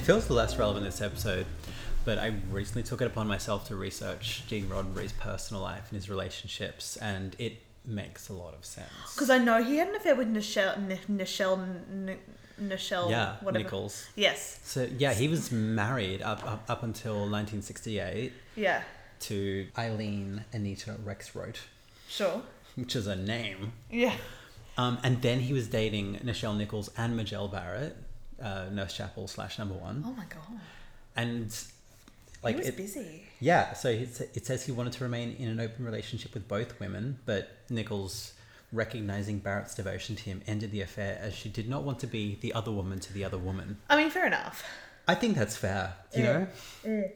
It feels less relevant this episode, but I recently took it upon myself to research Gene Roddenberry's personal life and his relationships, and it makes a lot of sense. Because I know he had an affair with Nichelle yeah, whatever. Nichols. Yes. So yeah, he was married up until 1968. Yeah. To Eileen Anita Rexroth. Sure. Which is a name. Yeah. And then he was dating Nichelle Nichols and Majel Barrett, Nurse Chapel /1. Oh my god. And like he was busy. Yeah. So it says he wanted to remain in an open relationship with both women, but Nichols, recognizing Barrett's devotion to him, ended the affair as she did not want to be the other woman to the other woman. I mean, fair enough. I think that's fair, you know? Mm.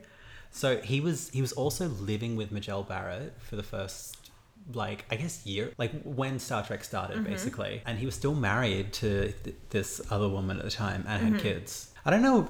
So he was also living with Majel Barrett for the first, like, I guess year, like when Star Trek started, mm-hmm. basically. And he was still married to this other woman at the time and mm-hmm. had kids. I don't know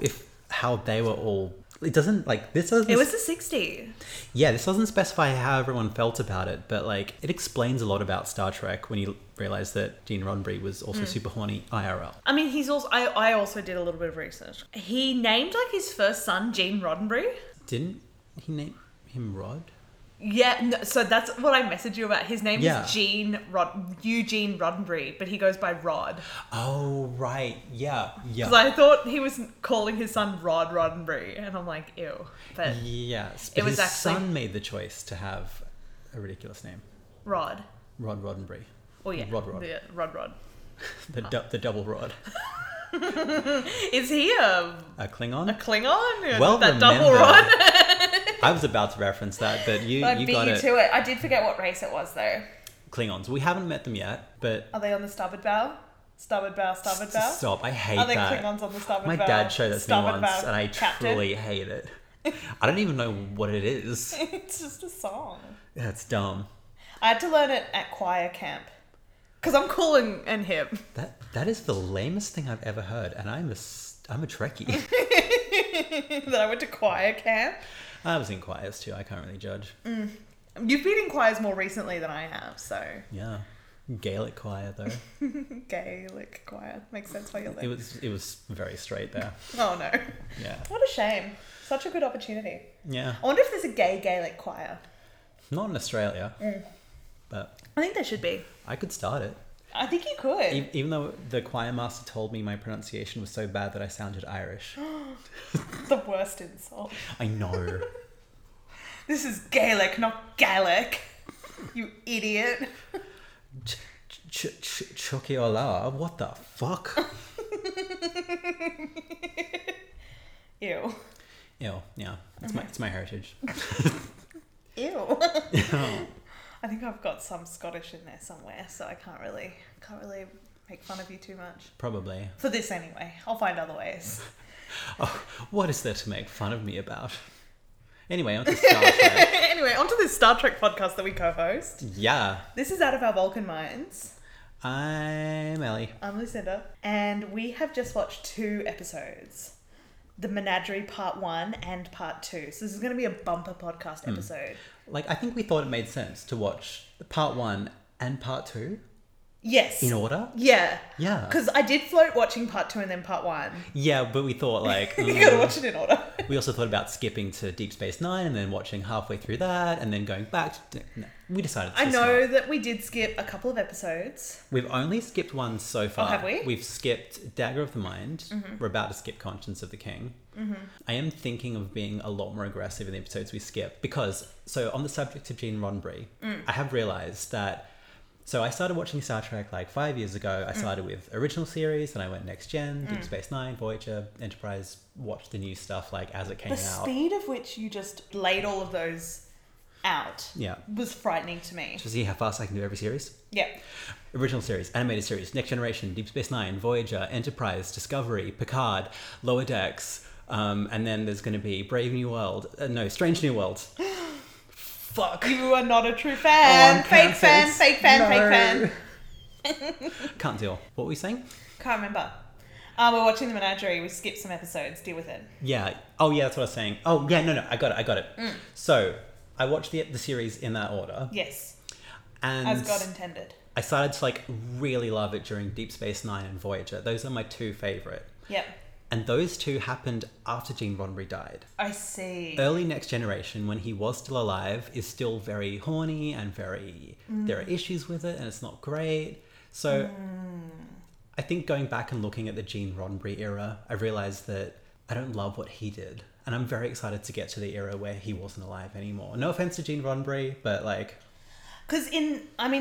how they were all... It doesn't, like, this doesn't... It was the 60s. Yeah, this doesn't specify how everyone felt about it, but, like, it explains a lot about Star Trek when you realise that Gene Roddenberry was also super horny IRL. I mean, he's also... I also did a little bit of research. He named, like, his first son Gene Roddenberry. Didn't he name him Rod? Yeah, no, so that's what I messaged you about. His name is Eugene Roddenberry, but he goes by Rod. Oh, right. Yeah, yeah. Because I thought he was calling his son Rod Roddenberry, and I'm like, ew. But yes, but it was his actually... son made the choice to have a ridiculous name. Rod. Rod Roddenberry. Oh, yeah. Rod Rod. Yeah, Rod Rod. The double Rod. Is he a Klingon? A Klingon? Well, that remembered. Double Rod. I was about to reference that, but you got it. I beat you to it. I did forget what race it was, though. Klingons. We haven't met them yet, but... Are they on the starboard bow? Starboard bow, starboard bow? Stop, I hate that. Are they Klingons on the starboard bow? My dad showed that to me once, and I truly hate it. I don't even know what it is. It's just a song. That's dumb. I had to learn it at choir camp. Because I'm cool and hip. That is the lamest thing I've ever heard, and I'm a Trekkie. That I went to choir camp. I was in choirs too. I can't really judge. Mm. You've been in choirs more recently than I have, so yeah. Gaelic choir though. Gaelic choir makes sense why you're there. It was very straight there. Oh no. Yeah. What a shame. Such a good opportunity. Yeah. I wonder if there's a gay Gaelic choir. Not in Australia. Mm. But I think there should be. I could start it. I think you could. Even though the choir master told me my pronunciation was so bad that I sounded Irish. The worst insult. I know. This is Gaelic, not Gaelic. You idiot. Chokiola, what the fuck? Ew. Ew, yeah. It's my heritage. Ew. I think I've got some Scottish in there somewhere, so I can't really make fun of you too much. Probably. For this anyway. I'll find other ways. Oh, what is there to make fun of me about? Anyway, onto Star Trek. Anyway, onto this Star Trek podcast that we co-host. Yeah. This is Out of Our Vulcan Minds. I'm Ellie. I'm Lucinda. And we have just watched 2 episodes. The Menagerie Part 1 and Part 2. So this is going to be a bumper podcast episode. Like, I think we thought it made sense to watch Part 1 and Part 2. Yes. In order? Yeah. Yeah. Because I did float watching Part 2 and then Part 1. Yeah, but we thought, like... you got to watch it in order. We also thought about skipping to Deep Space Nine and then watching halfway through that and then going back to... No, we decided to that we did skip a couple of episodes. We've only skipped one so far. Oh, have we? We've skipped Dagger of the Mind. Mm-hmm. We're about to skip Conscience of the King. Mm-hmm. I am thinking of being a lot more aggressive in the episodes we skip because... So, on the subject of Gene Roddenberry, I have realised that... So I started watching Star Trek like 5 years ago. I started with original series, then I went Next Gen, Deep Space Nine, Voyager, Enterprise, watched the new stuff like as it came out. The speed of which you just laid all of those out was frightening to me. To see how fast I can do every series? Yeah. Original series, animated series, Next Generation, Deep Space Nine, Voyager, Enterprise, Discovery, Picard, Lower Decks, and then there's going to be Strange New World. Fuck. You are not a true fan. Fake fan. Can't deal. What were we saying? Can't remember. We're watching The Menagerie. We skipped some episodes. Deal with it. Yeah. Oh, yeah, that's what I was saying. Oh, yeah, no, I got it. Mm. So, I watched the series in that order. Yes. And as God intended. I started to, like, really love it during Deep Space Nine and Voyager. Those are my 2 favourite. Yep. And those two happened after Gene Roddenberry died. I see. Early Next Generation, when he was still alive, is still very horny and very... There are issues with it and it's not great. So I think going back and looking at the Gene Roddenberry era, I realised that I don't love what he did. And I'm very excited to get to the era where he wasn't alive anymore. No offence to Gene Roddenberry, but like... Because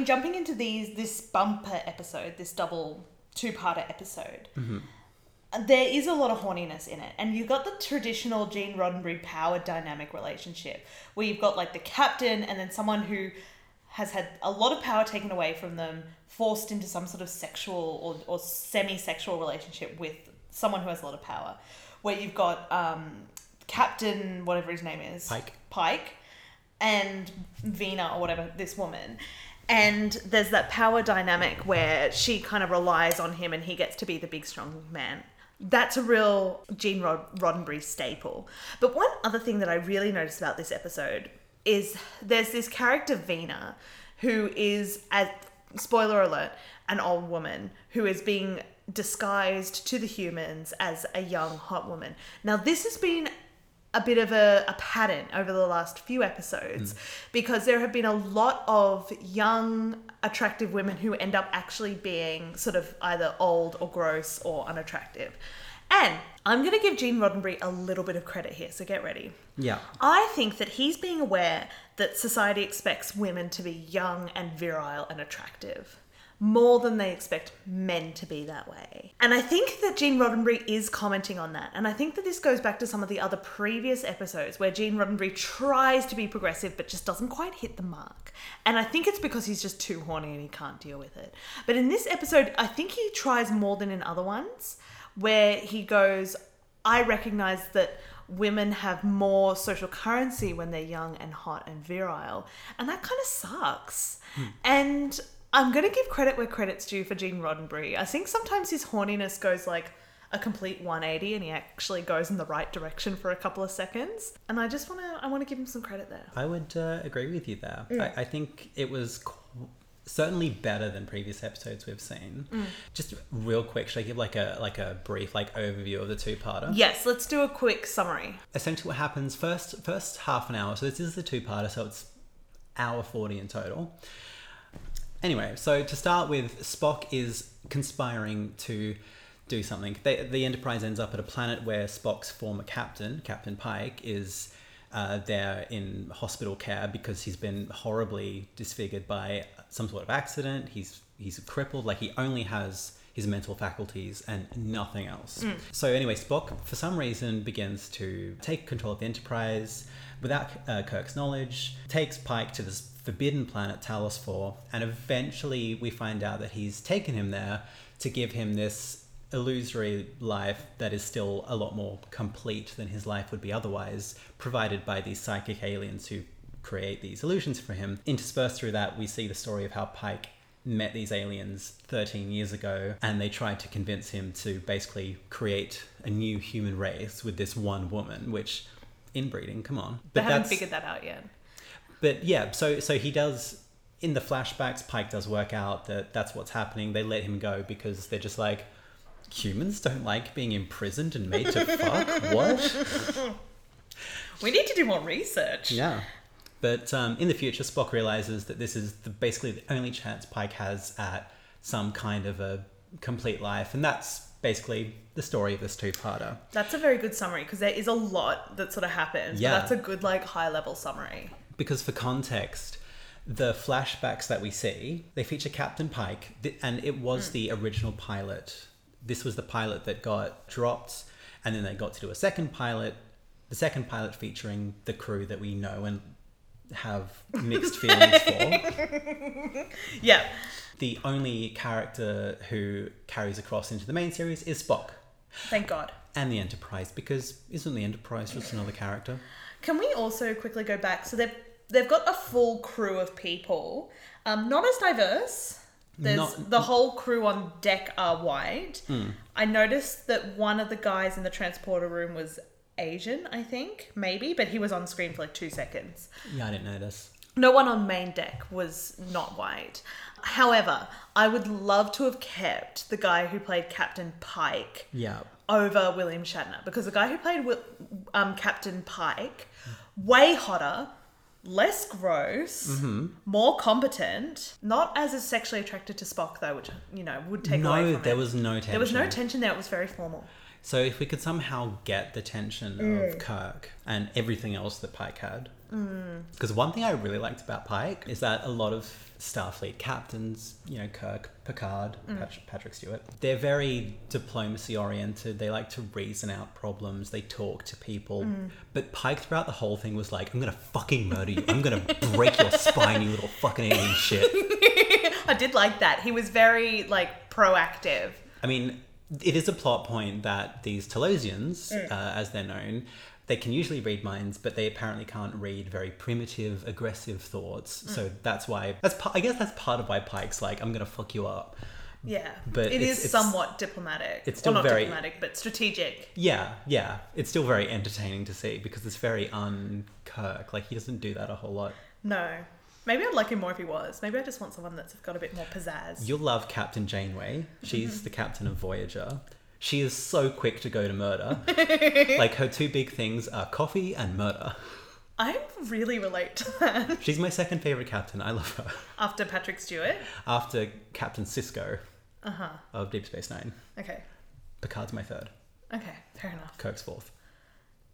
jumping into this bumper episode, this double two-parter episode... Mm-hmm. There is a lot of horniness in it. And you've got the traditional Gene Roddenberry power dynamic relationship where you've got like the captain and then someone who has had a lot of power taken away from them, forced into some sort of sexual or semi-sexual relationship with someone who has a lot of power. Where you've got Captain, whatever his name is. Pike. And Vina or whatever, this woman. And there's that power dynamic where she kind of relies on him and he gets to be the big strong man. That's a real Gene Roddenberry staple. But one other thing that I really noticed about this episode is there's this character Vina who is, spoiler alert, an old woman who is being disguised to the humans as a young hot woman. Now this has been a bit of a pattern over the last few episodes because there have been a lot of young, attractive women who end up actually being sort of either old or gross or unattractive. And I'm going to give Gene Roddenberry a little bit of credit here, so get ready. Yeah. I think that he's being aware that society expects women to be young and virile and attractive, more than they expect men to be that way. And I think that Gene Roddenberry is commenting on that. And I think that this goes back to some of the other previous episodes where Gene Roddenberry tries to be progressive but just doesn't quite hit the mark. And I think it's because he's just too horny and he can't deal with it. But in this episode, I think he tries more than in other ones where he goes, I recognize that women have more social currency when they're young and hot and virile. And that kind of sucks. And... I'm going to give credit where credit's due for Gene Roddenberry. I think sometimes his horniness goes like a complete 180 and he actually goes in the right direction for a couple of seconds. And I just want to give him some credit there. I would agree with you there. I think it was certainly better than previous episodes we've seen. Just real quick, should I give like a brief overview of the two-parter? Yes, let's do a quick summary. Essentially what happens first half an hour. So this is the two-parter, so it's hour 40 in total. Anyway, so to start with, Spock is conspiring to do something. The Enterprise ends up at a planet where Spock's former captain, Captain Pike, is there in hospital care because he's been horribly disfigured by some sort of accident. He's crippled, he only has his mental faculties and nothing else. So anyway, Spock, for some reason, begins to take control of the Enterprise without Kirk's knowledge, takes Pike to this forbidden planet, Talos IV, and eventually we find out that he's taken him there to give him this illusory life that is still a lot more complete than his life would be otherwise, provided by these psychic aliens who create these illusions for him. Interspersed through that, we see the story of how Pike met these aliens 13 years ago, and they tried to convince him to basically create a new human race with this one woman, which, inbreeding, come on. But they haven't figured that out yet. But yeah, so he does, in the flashbacks, Pike does work out that that's what's happening. They let him go because they're just like, humans don't like being imprisoned and made to fuck? What? We need to do more research. Yeah. But in the future, Spock realizes that this is basically the only chance Pike has at some kind of a complete life. And that's basically the story of this two-parter. That's a very good summary because there is a lot that sort of happens. Yeah. But that's a good, high-level summary. Because for context, the flashbacks that we see, they feature Captain Pike, and it was the original pilot. This was the pilot that got dropped, and then they got to do a second pilot. The second pilot featuring the crew that we know and have mixed feelings for. Yeah. The only character who carries across into the main series is Spock. Thank God. And the Enterprise, because isn't the Enterprise just another character? Can we also quickly go back? So they've got a full crew of people, not as diverse. The whole crew on deck are white. I noticed that one of the guys in the transporter room was Asian, I think, maybe, but he was on screen for 2 seconds. Yeah, I didn't notice. No one on main deck was not white. However, I would love to have kept the guy who played Captain Pike. Yeah. over William Shatner, because the guy who played Captain Pike, way hotter, less gross, more competent, not as sexually attracted to Spock though, which, you know, would take away from it. No, there was no tension. There was no tension there. It was very formal. So if we could somehow get the tension of Kirk and everything else that Pike had. Because one thing I really liked about Pike is that a lot of Starfleet captains, you know, Kirk, Picard, Patrick Stewart, they're very diplomacy oriented. They like to reason out problems. They talk to people. But Pike throughout the whole thing was like, I'm going to fucking murder you. I'm going to break your spine, you little fucking alien shit. I did like that. He was very, like, proactive. I mean, it is a plot point that these Talosians, as they're known, they can usually read minds, but they apparently can't read very primitive, aggressive thoughts. So that's why... I guess that's part of why Pike's like, I'm going to fuck you up. Yeah. But it's somewhat diplomatic. It's still not diplomatic, but strategic. Yeah, yeah. It's still very entertaining to see because it's very un-Kirk. Like, he doesn't do that a whole lot. No. Maybe I'd like him more if he was. Maybe I just want someone that's got a bit more pizzazz. You'll love Captain Janeway. She's the captain of Voyager. She is so quick to go to murder. Like, her two big things are coffee and murder. I really relate to that. She's my second favourite captain. I love her. After Patrick Stewart? After Captain Sisko of Deep Space Nine. Okay. Picard's my third. Okay, fair enough. Kirk's fourth.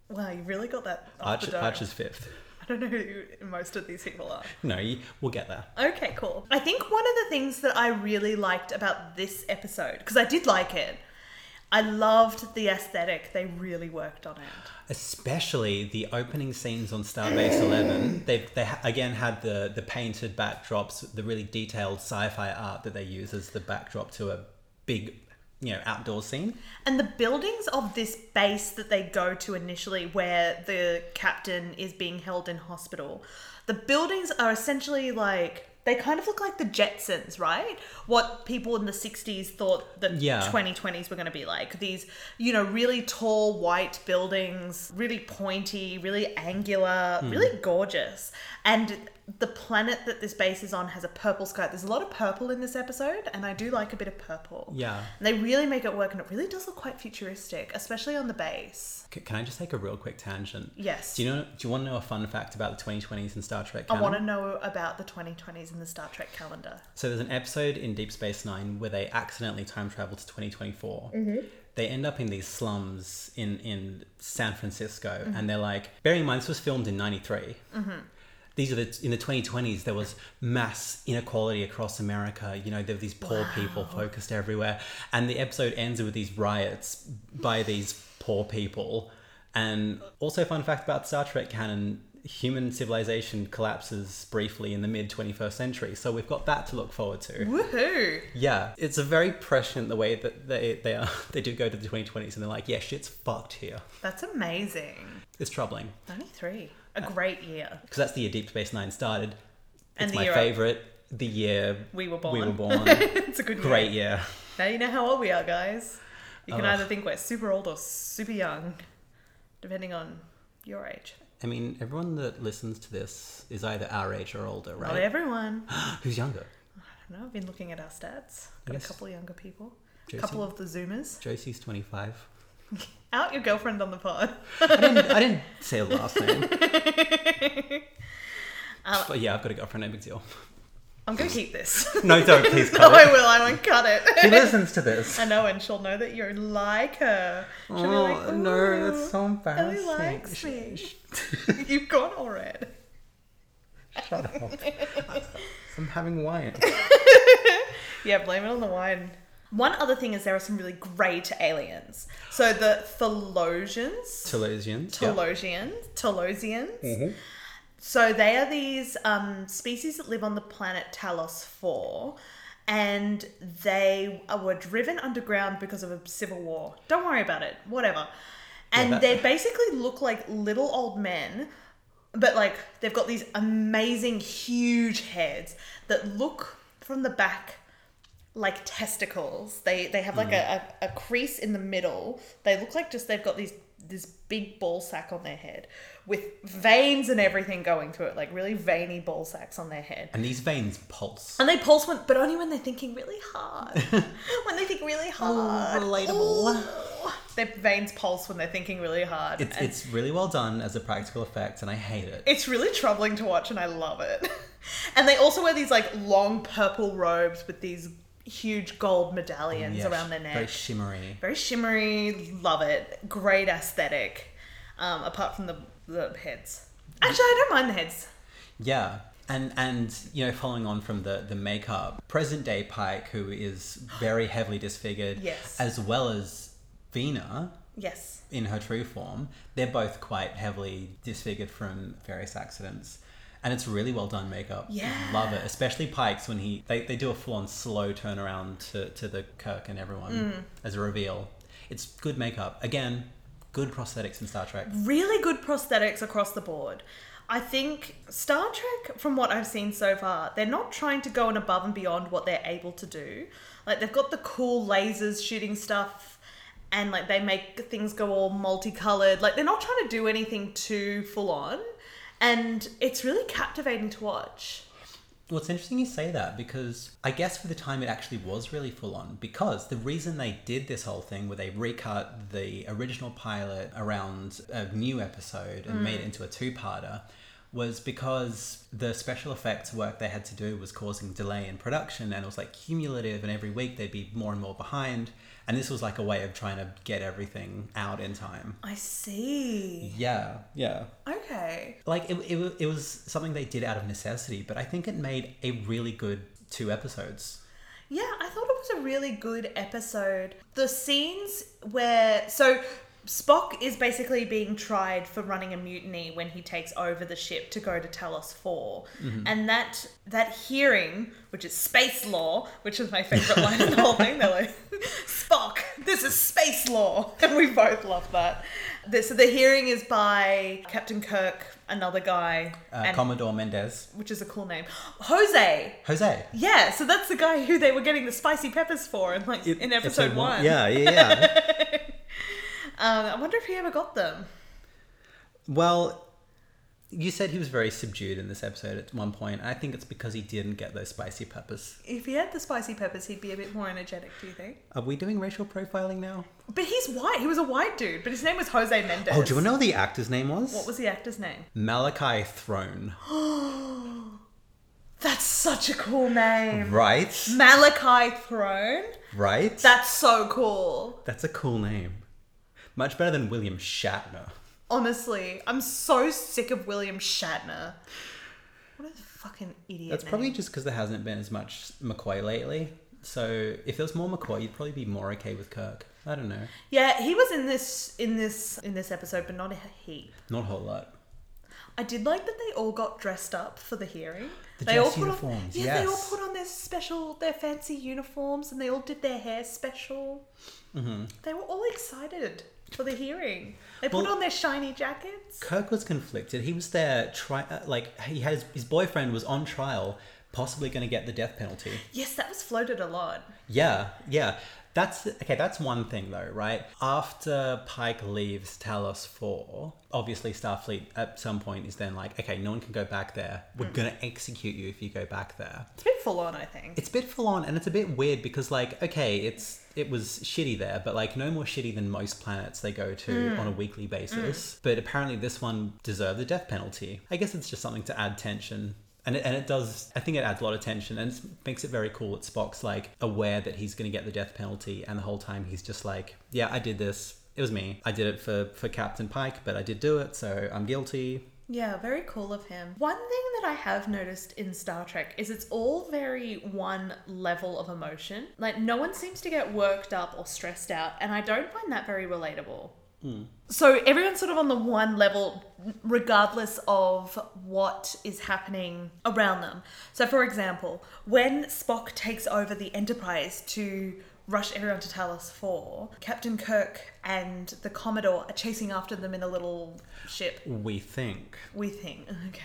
Wow, you really got that off the dome. Archer's fifth. I don't know who most of these people are. No, we'll get there. Okay, cool. I think one of the things that I really liked about this episode, because I did like it, I loved the aesthetic. They really worked on it. Especially the opening scenes on Starbase 11. They again had the painted backdrops, the really detailed sci-fi art that they use as the backdrop to a big, you know, outdoor scene. And the buildings of this base that they go to initially where the captain is being held in hospital, the buildings are essentially like, they kind of look like the Jetsons, right? What people in the 60s thought the 2020s were going to be like. These, you know, really tall white buildings, really pointy, really angular, really gorgeous. And the planet that this base is on has a purple sky. There's a lot of purple in this episode, and I do like a bit of purple. Yeah. And they really make it work, and it really does look quite futuristic, especially on the base. Can I just take a real quick tangent? Yes. Do you want to know a fun fact about the 2020s in Star Trek canon? I want to know about the 2020s in the Star Trek calendar. So there's an episode in Deep Space Nine where they accidentally time travel to 2024. They end up in these slums in San Francisco, and they're like, bearing in mind this was filmed in 93. These are in the 2020s, there was mass inequality across America. You know, there were these poor people focused everywhere. And the episode ends with these riots by these poor people. And also, fun fact about Star Trek canon, human civilization collapses briefly in the mid-21st century. So we've got that to look forward to. Woohoo! Yeah. It's a very prescient the way that they do go to the 2020s and they're like, yeah, shit's fucked here. That's amazing. It's troubling. 93. A great year. Because that's the year Deep Space Nine started. It's my favourite. The year we were born. It's a good year. Great year. Now you know how old we are, guys. You can either think we're super old or super young, depending on your age. I mean, everyone that listens to this is either our age or older, right? Not everyone. Who's younger? I don't know. I've been looking at our stats. Got a couple of younger people. Josie. A couple of the Zoomers. Josie's 25. Out your girlfriend on the pod. I didn't say her last name. But yeah, I've got a girlfriend, no big deal. I'm going to keep this. No, don't, please cut it. No, I will, I won't cut it. She listens to this. I know, and she'll know that you like her. She'll be like, no, that's so embarrassing. Ellie likes me. You've gone all red. Shut up. I'm having wine. Yeah, blame it on the wine. One other thing is there are some really great aliens. So the Talosians. Mm-hmm. So they are these species that live on the planet Talos IV, and they were driven underground because of a civil war. Don't worry about it. Whatever. And they basically look like little old men, but like they've got these amazing huge heads that look from the back like testicles. They have like a crease in the middle. They look like just they've got this big ball sack on their head with veins and everything going through it, like really veiny ball sacks on their head. And these veins pulse. And they pulse, but only when they're thinking really hard. Oh, relatable. Oh. Their veins pulse when they're thinking really hard. It's really well done as a practical effect, and I hate it. It's really troubling to watch, and I love it. And they also wear these like long purple robes with these huge gold medallions around their neck. Very shimmery. Very shimmery. Love it. Great aesthetic. Apart from the heads. Actually, I don't mind the heads. Yeah. And you know, following on from the makeup, present day Pike, who is very heavily disfigured, yes, as well as Vina, yes, in her true form, they're both quite heavily disfigured from various accidents, and it's really well done makeup. Yeah, love it, especially Pike's when they do a full on slow turnaround to the Kirk and everyone as a reveal. It's good makeup again. Good prosthetics in Star Trek. Really good prosthetics across the board. I think Star Trek, from what I've seen so far, they're not trying to go on above and beyond what they're able to do. Like, they've got the cool lasers shooting stuff, and like they make things go all multicolored. Like, they're not trying to do anything too full on, and it's really captivating to watch. Well, it's interesting you say that, because I guess for the time it actually was really full on, because the reason they did this whole thing where they recut the original pilot around a new episode and made it into a two-parter was because the special effects work they had to do was causing delay in production, and it was like cumulative, and every week they'd be more and more behind, and this was like a way of trying to get everything out in time. I see. Yeah. Okay. Like, it was something they did out of necessity, but I think it made a really good two episodes. Yeah, I thought it was a really good episode. The scenes where... So, Spock is basically being tried for running a mutiny when he takes over the ship to go to Talos IV. Mm-hmm. And that hearing, which is space law, which is my favourite line in the whole thing. They're like, Spock, this is space law. And we both love that. So the hearing is by Captain Kirk, another guy. Commodore Mendez. Which is a cool name. Jose. Yeah, so that's the guy who they were getting the spicy peppers for in episode one. Yeah. I wonder if he ever got them. Well, you said he was very subdued in this episode at one point. I think it's because he didn't get those spicy peppers. If he had the spicy peppers, he'd be a bit more energetic, do you think? Are we doing racial profiling now? But he's white. He was a white dude, but his name was Jose Mendez. Oh, do you want to know what the actor's name was? What was the actor's name? Malachi Throne. That's such a cool name. Right? Malachi Throne? Right? That's so cool. That's a cool name. Much better than William Shatner. Honestly, I'm so sick of William Shatner. What a fucking idiot. That's probably just because there hasn't been as much McCoy lately. So if there was more McCoy, you'd probably be more okay with Kirk. I don't know. Yeah, he was in this episode, but not a heap. Not a whole lot. I did like that they all got dressed up for the hearing. They all put uniforms, on, yeah, yes. They all put on their fancy uniforms, and they all did their hair special. Mm-hmm. They were all excited for the hearing. They put on their shiny jackets. Kirk was conflicted. He was there, he had his boyfriend was on trial, possibly going to get the death penalty. Yes, that was floated a lot. Yeah. That's one thing though, right? After Pike leaves Talos IV, obviously Starfleet at some point is then like, okay, no one can go back there. We're going to execute you if you go back there. It's a bit full on, I think. It's a bit full on, and it's a bit weird because like, okay, it was shitty there, but like no more shitty than most planets they go to on a weekly basis. But apparently this one deserved the death penalty. I guess it's just something to add tension. And it does, I think it adds a lot of tension, and it makes it very cool that Spock's like aware that he's going to get the death penalty, and the whole time he's just like, yeah, I did this. It was me. I did it for Captain Pike, but I did do it, so I'm guilty. Yeah, very cool of him. One thing that I have noticed in Star Trek is it's all very one level of emotion. Like, no one seems to get worked up or stressed out, and I don't find that very relatable. So everyone's sort of on the one level regardless of what is happening around them. So for example, when Spock takes over the Enterprise to rush everyone to Talos IV, Captain Kirk and the Commodore are chasing after them in a little ship. We think. Okay.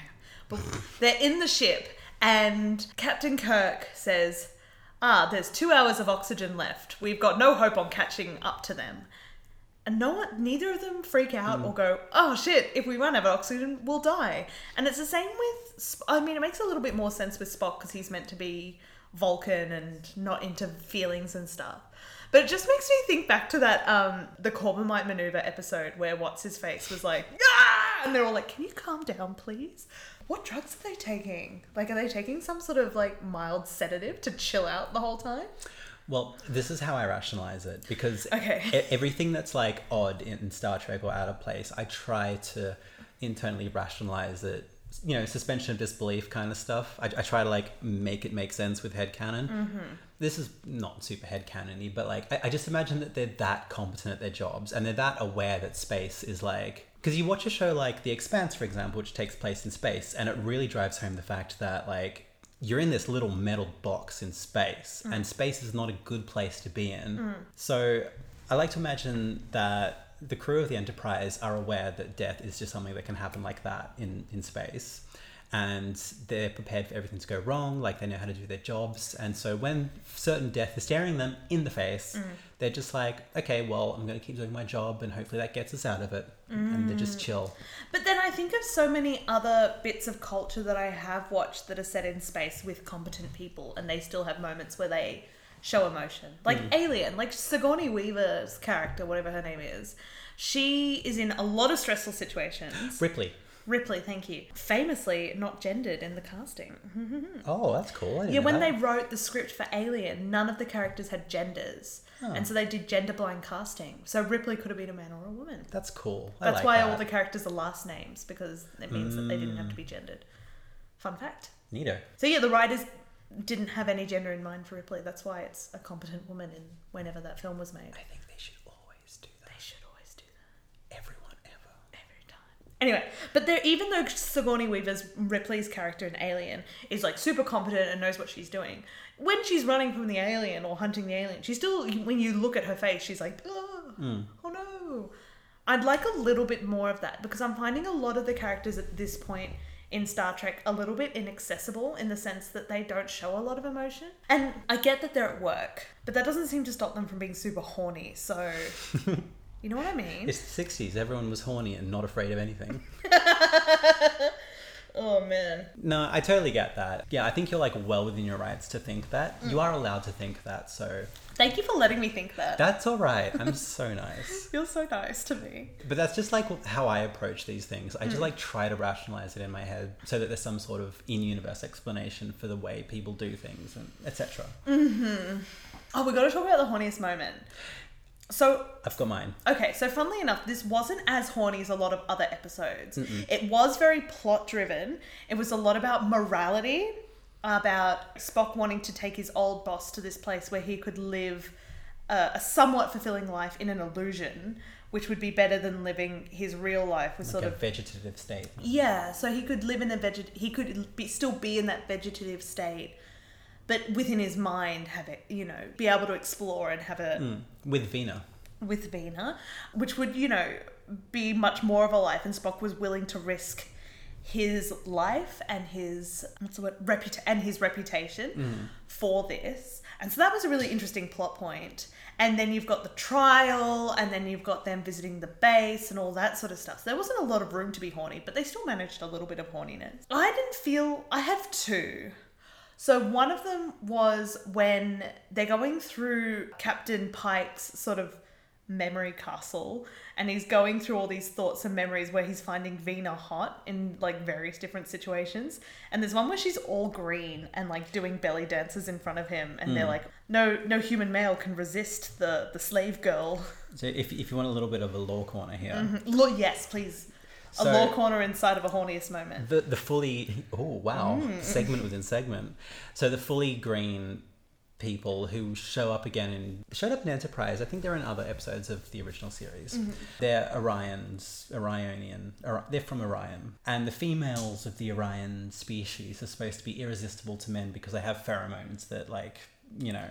Well, they're in the ship, and Captain Kirk says, there's 2 hours of oxygen left. We've got no hope on catching up to them. And neither of them freak out or go, oh shit, if we run out of oxygen, we'll die. And it's the same with, it makes a little bit more sense with Spock because he's meant to be Vulcan and not into feelings and stuff. But it just makes me think back to that the Corbomite maneuver episode where What's-His-Face was like, ah! And they're all like, can you calm down, please? What drugs are they taking? Like, are they taking some sort of, like, mild sedative to chill out the whole time? Well, this is how I rationalize it, because everything that's, like, odd in Star Trek or out of place, I try to internally rationalize it. You know, suspension of disbelief kind of stuff. I try to, like, make it make sense with headcanon. Mm-hmm. This is not super headcanon-y, but, like, I just imagine that they're that competent at their jobs and they're that aware that space is, like... Because you watch a show like The Expanse, for example, which takes place in space, and it really drives home the fact that, like... You're in this little metal box in space, and space is not a good place to be in. So I like to imagine that the crew of the Enterprise are aware that death is just something that can happen like that in space, and they're prepared for everything to go wrong. Like, they know how to do their jobs, and so when certain death is staring them in the face, they're just like, okay, well, I'm going to keep doing my job and hopefully that gets us out of it. And they're just chill. But then I think of so many other bits of culture that I have watched that are set in space with competent people, and they still have moments where they show emotion. Like Alien, like Sigourney Weaver's character, whatever her name is. She is in a lot of stressful situations. Ripley, thank you. Famously not gendered in the casting. Oh, that's cool. I didn't know when that. They wrote the script for Alien, none of the characters had genders. Oh. And so they did gender-blind casting. So Ripley could have been a man or a woman. That's cool. That's like why all the characters are last names, because it means that they didn't have to be gendered. Fun fact. Neato. So yeah, the writers didn't have any gender in mind for Ripley. That's why it's a competent woman in whenever that film was made. I think they should always do that. Anyway, but even though Sigourney Weaver's, Ripley's character in Alien, is like super competent and knows what she's doing, when she's running from the alien or hunting the alien, she's still, when you look at her face, she's like, oh no. I'd like a little bit more of that, because I'm finding a lot of the characters at this point in Star Trek a little bit inaccessible, in the sense that they don't show a lot of emotion. And I get that they're at work, but that doesn't seem to stop them from being super horny, so... You know what I mean? It's the 60s. Everyone was horny and not afraid of anything. Oh, man. No, I totally get that. Yeah, I think you're, like, well within your rights to think that. You are allowed to think that, so... Thank you for letting me think that. That's all right. I'm so nice. You're so nice to me. But that's just, like, how I approach these things. I just, like, try to rationalize it in my head so that there's some sort of in-universe explanation for the way people do things, and etc. Oh, we got to talk about the horniest moment. So I've got mine. Okay, so funnily enough, this wasn't as horny as a lot of other episodes. It was very plot driven. It was a lot about morality, about Spock wanting to take his old boss to this place where he could live a somewhat fulfilling life in an illusion, which would be better than living his real life, was like sort of a vegetative state. Yeah, so he could live in a still be in that vegetative state, but within his mind, have it, you know, be able to explore and have a... With Vina. Which would, you know, be much more of a life. And Spock was willing to risk his life and his... What's the word? his reputation for this. And so that was a really interesting plot point. And then you've got the trial, and then you've got them visiting the base and all that sort of stuff. So there wasn't a lot of room to be horny, but they still managed a little bit of horniness. I didn't feel... I have two... So one of them was when they're going through Captain Pike's sort of memory castle, and he's going through all these thoughts and memories where he's finding Vina hot in, like, various different situations. And there's one where she's all green and, like, doing belly dances in front of him, and they're like, no human male can resist the slave girl. So if you want a little bit of a lore corner here. Yes, please. So, a lore corner inside of a horniest moment. The fully... Oh, wow. Segment within segment. So the fully green people who showed up in Enterprise. I think they're in other episodes of the original series. They're they're from Orion. And the females of the Orion species are supposed to be irresistible to men because they have pheromones that, like, you know...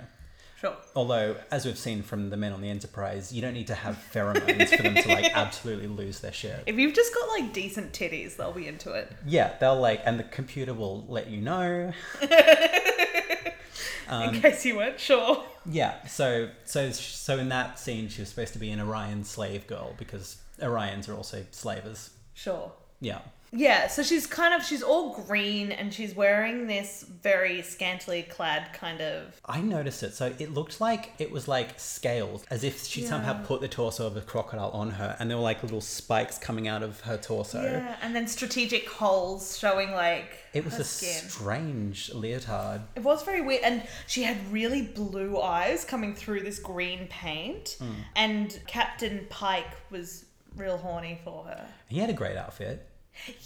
Sure. Although, as we've seen from the men on the Enterprise, you don't need to have pheromones for them to, like, absolutely lose their shit. If you've just got, like, decent titties, they'll be into it. Yeah, they'll, like, and the computer will let you know. In case you weren't sure. Yeah, so in that scene, she was supposed to be an Orion slave girl, because Orions are also slavers. Sure. Yeah. Yeah, so she's all green and she's wearing this very scantily clad kind of... I noticed it. So it looked like it was like scales, as if she somehow put the torso of a crocodile on her, and there were like little spikes coming out of her torso. Yeah, and then strategic holes showing like it was her skin. Strange leotard. It was very weird, and she had really blue eyes coming through this green paint, and Captain Pike was real horny for her. He had a great outfit.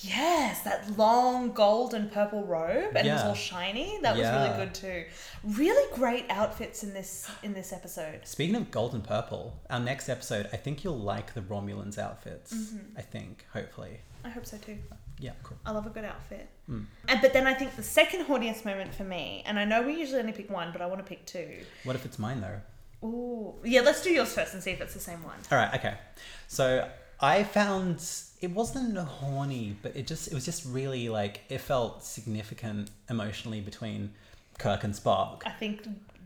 Yes, that long gold and purple robe, and it was all shiny. That was really good too. Really great outfits in this episode. Speaking of gold and purple, our next episode, I think you'll like the Romulans' outfits. Mm-hmm. I think, hopefully. I hope so too. Yeah, cool. I love a good outfit. Mm. But then I think the second horniest moment for me, and I know we usually only pick one, but I want to pick two. What if it's mine though? Ooh, yeah. Let's do yours first and see if it's the same one. All right. Okay. So I found. It wasn't horny, but it was just really like it felt significant emotionally between Kirk and Spock. I think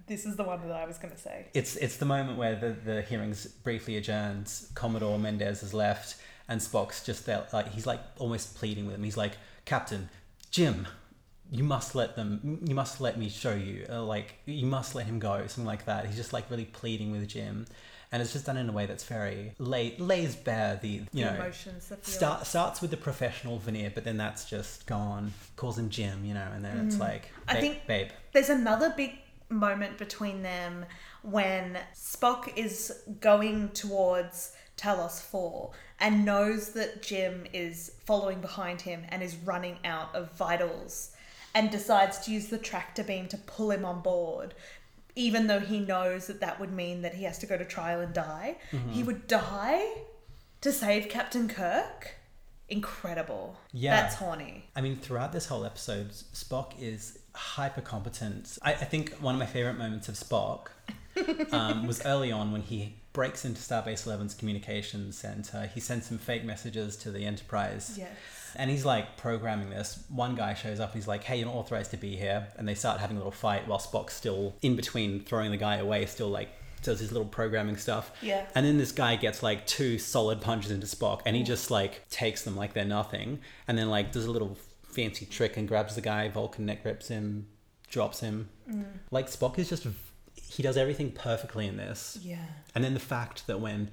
this is the one that I was going to say. It's the moment where the hearings briefly adjourned. Commodore Mendez has left, and Spock's just there, like he's like almost pleading with him. He's like, "Captain Jim, you must let them. You must let me show you. Like you must let him go." Something like that. He's just like really pleading with Jim. And it's just done in a way that's very lays bare the emotions. Starts with the professional veneer, but then that's just gone, causing Jim, and then it's like, I think, babe. There's another big moment between them when Spock is going towards Talos IV and knows that Jim is following behind him and is running out of vitals, and decides to use the tractor beam to pull him on board. Even though he knows that would mean that he has to go to trial and die. Mm-hmm. He would die to save Captain Kirk. Incredible. Yeah. That's horny. I mean, throughout this whole episode, Spock is hyper-competent. I think one of my favourite moments of Spock was early on when he breaks into Starbase 11's communications centre. He sends some fake messages to the Enterprise. Yes. And he's like programming this. One guy shows up and he's like, "Hey, you're not authorized to be here." And they start having a little fight while Spock's still in between throwing the guy away, still like does his little programming stuff. Yeah. And then this guy gets like two solid punches into Spock, and he just like takes them like they're nothing. And then like does a little fancy trick and grabs the guy, Vulcan neck grips him, drops him. Mm. Like Spock is just, he does everything perfectly in this. Yeah. And then the fact that when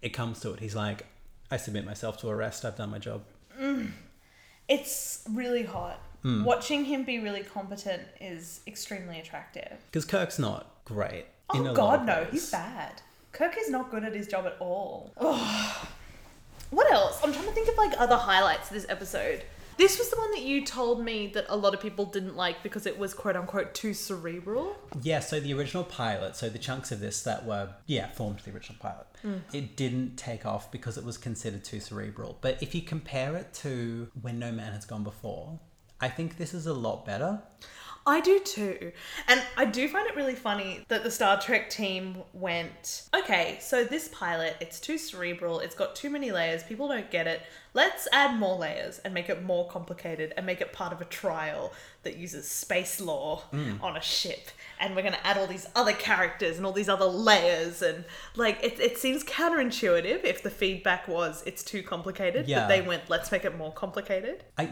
it comes to it, he's like, "I submit myself to arrest. I've done my job." Mm. It's really hot. Mm. Watching him be really competent is extremely attractive. Because Kirk's not great. Oh God, no. He's bad. Kirk is not good at his job at all. Oh. What else? I'm trying to think of like other highlights of this episode. This was the one that you told me that a lot of people didn't like because it was quote unquote too cerebral. Yeah, so the original pilot, so the chunks of this that were, formed the original pilot, it didn't take off because it was considered too cerebral. But if you compare it to When No Man Has Gone Before, I think this is a lot better. I do too. And I do find it really funny that the Star Trek team went, "Okay, so this pilot, it's too cerebral. It's got too many layers. People don't get it. Let's add more layers and make it more complicated and make it part of a trial that uses space law on a ship. And we're going to add all these other characters and all these other layers." And like, it seems counterintuitive if the feedback was it's too complicated. Yeah. But they went, "Let's make it more complicated." I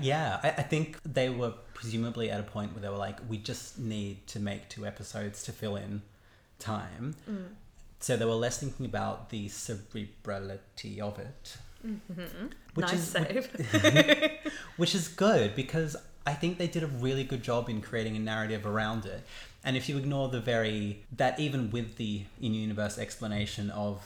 think they were presumably at a point where they were like, "We just need to make two episodes to fill in time." Mm. So they were less thinking about the cerebrality of it. Mm-hmm. Which is good, because I think they did a really good job in creating a narrative around it. And if you ignore even with the in-universe explanation of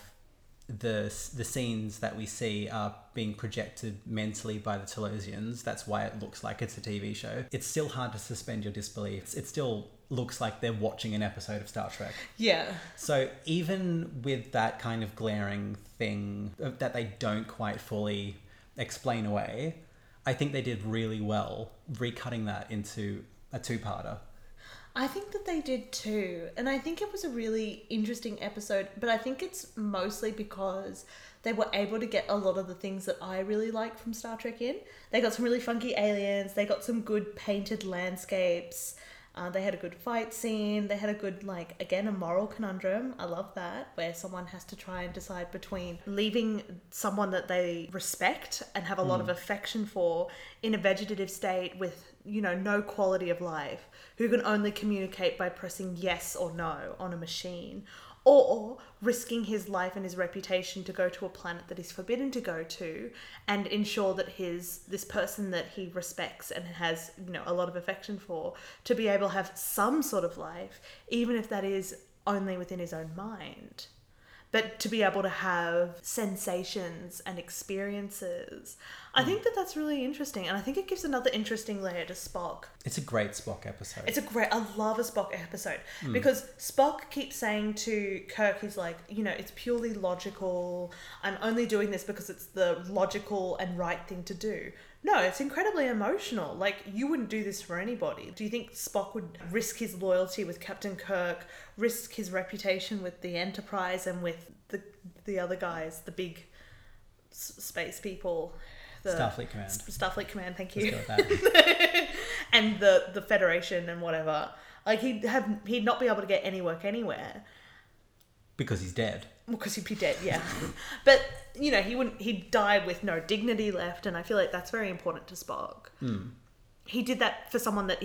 the scenes that we see are being projected mentally by the Talosians, that's why it looks like it's a TV show, it's still hard to suspend your disbelief. It still looks like they're watching an episode of Star Trek. Yeah. So even with that kind of glaring thing that they don't quite fully explain away, I think they did really well recutting that into a two-parter. I think that they did too. And I think it was a really interesting episode, but I think it's mostly because they were able to get a lot of the things that I really like from Star Trek in. They got some really funky aliens. They got some good painted landscapes. They had a good fight scene. They had a good, like, again, a moral conundrum. I love that, where someone has to try and decide between leaving someone that they respect and have a lot of affection for in a vegetative state with, you know, no quality of life, who can only communicate by pressing yes or no on a machine, or risking his life and his reputation to go to a planet that he's forbidden to go to and ensure that this person that he respects and has, you know, a lot of affection for, to be able to have some sort of life, even if that is only within his own mind. But to be able to have sensations and experiences. I think that that's really interesting. And I think it gives another interesting layer to Spock. It's a great Spock episode. I love a Spock episode. Because Spock keeps saying to Kirk, he's like, you know, it's purely logical. I'm only doing this because it's the logical and right thing to do. No, it's incredibly emotional. Like, you wouldn't do this for anybody. Do you think Spock would risk his loyalty with Captain Kirk, risk his reputation with the Enterprise and with the other guys, the big space people? The Starfleet Command. Starfleet Command, thank you. Let's go with that. And the Federation and whatever. Like, he'd not be able to get any work anywhere. Because he's dead. Because he'd be dead, yeah. But, you know, he'd die with no dignity left, and I feel like that's very important to Spock. He did that for someone that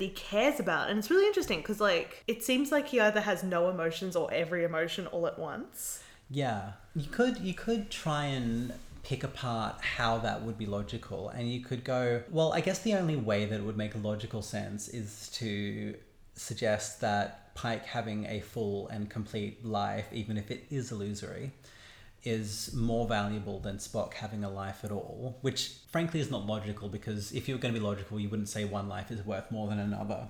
he cares about, and it's really interesting because, like, it seems like he either has no emotions or every emotion all at once. Yeah. You could try and pick apart how that would be logical, and you could go, well, I guess the only way that it would make logical sense is to suggest that Pike having a full and complete life, even if it is illusory, is more valuable than Spock having a life at all, which frankly is not logical, because if you were going to be logical, you wouldn't say one life is worth more than another.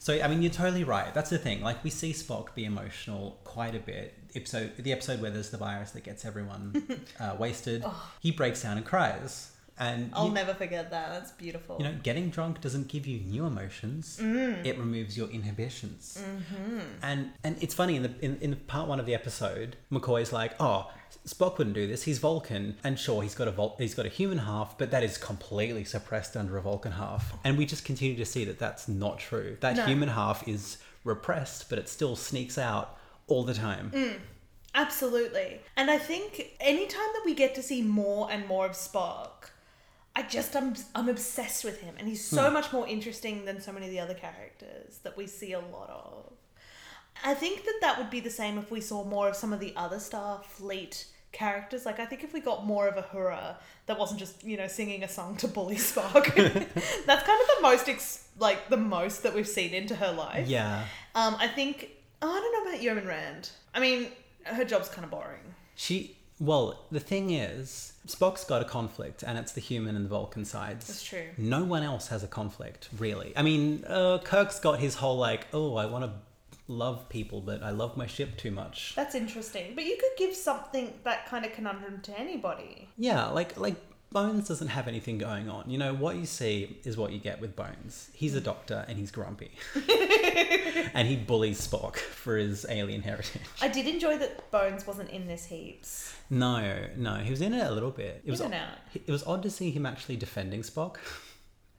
So, I mean, you're totally right. That's the thing. Like, we see Spock be emotional quite a bit. The episode where there's the virus that gets everyone wasted, he breaks down and cries. And I'll never forget that. That's beautiful. You know, getting drunk doesn't give you new emotions. It removes your inhibitions. And it's funny, in part one of the episode, McCoy's like, oh, Spock wouldn't do this. He's Vulcan, and sure, he's got a human half, but that is completely suppressed under a Vulcan half. And we just continue to see that that's not true. That human half is repressed, but it still sneaks out all the time. Absolutely. And I think anytime that we get to see more and more of Spock, I'm obsessed with him, and he's so much more interesting than so many of the other characters that we see a lot of. I think that would be the same if we saw more of some of the other Starfleet characters. Like, I think if we got more of Uhura that wasn't just, you know, singing a song to bully Spock. That's kind of the most the most that we've seen into her life. Yeah. I think, I don't know about Yeoman Rand. I mean, her job's kind of boring. Well, the thing is, Spock's got a conflict, and it's the human and the Vulcan sides. That's true. No one else has a conflict, really. I mean, Kirk's got his whole, like, oh, I want to love people, but I love my ship too much. That's interesting. But you could give something, that kind of conundrum, to anybody. Yeah, like Bones doesn't have anything going on. You know, what you see is what you get with Bones. He's a doctor, and he's grumpy. And he bullies Spock for his alien heritage. I did enjoy that Bones wasn't in this heaps. No, he was in it a little bit. It was odd to see him actually defending Spock.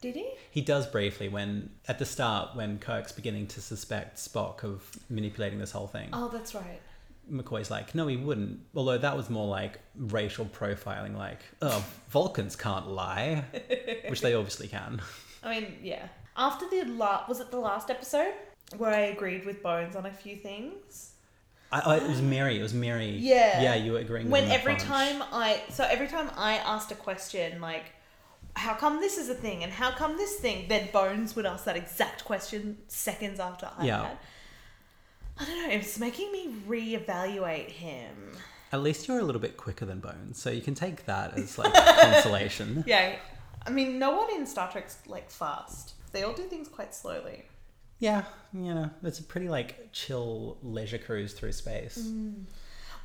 Did he? He does briefly at the start when Kirk's beginning to suspect Spock of manipulating this whole thing. Oh, that's right. McCoy's like, no, he wouldn't. Although that was more like racial profiling, like, oh, Vulcans can't lie, which they obviously can. I mean, yeah. After was it the last episode? Where I agreed with Bones on a few things. It was Mary. Yeah. Yeah, you were agreeing with me. Every time I asked a question, like, how come this is a thing and how come this thing, then Bones would ask that exact question seconds after I had. I don't know. It's making me reevaluate him. At least you're a little bit quicker than Bones, so you can take that as, like, consolation. Yeah. I mean, no one in Star Trek's, like, fast. They all do things quite slowly. Yeah, you know, it's a pretty, like, chill leisure cruise through space.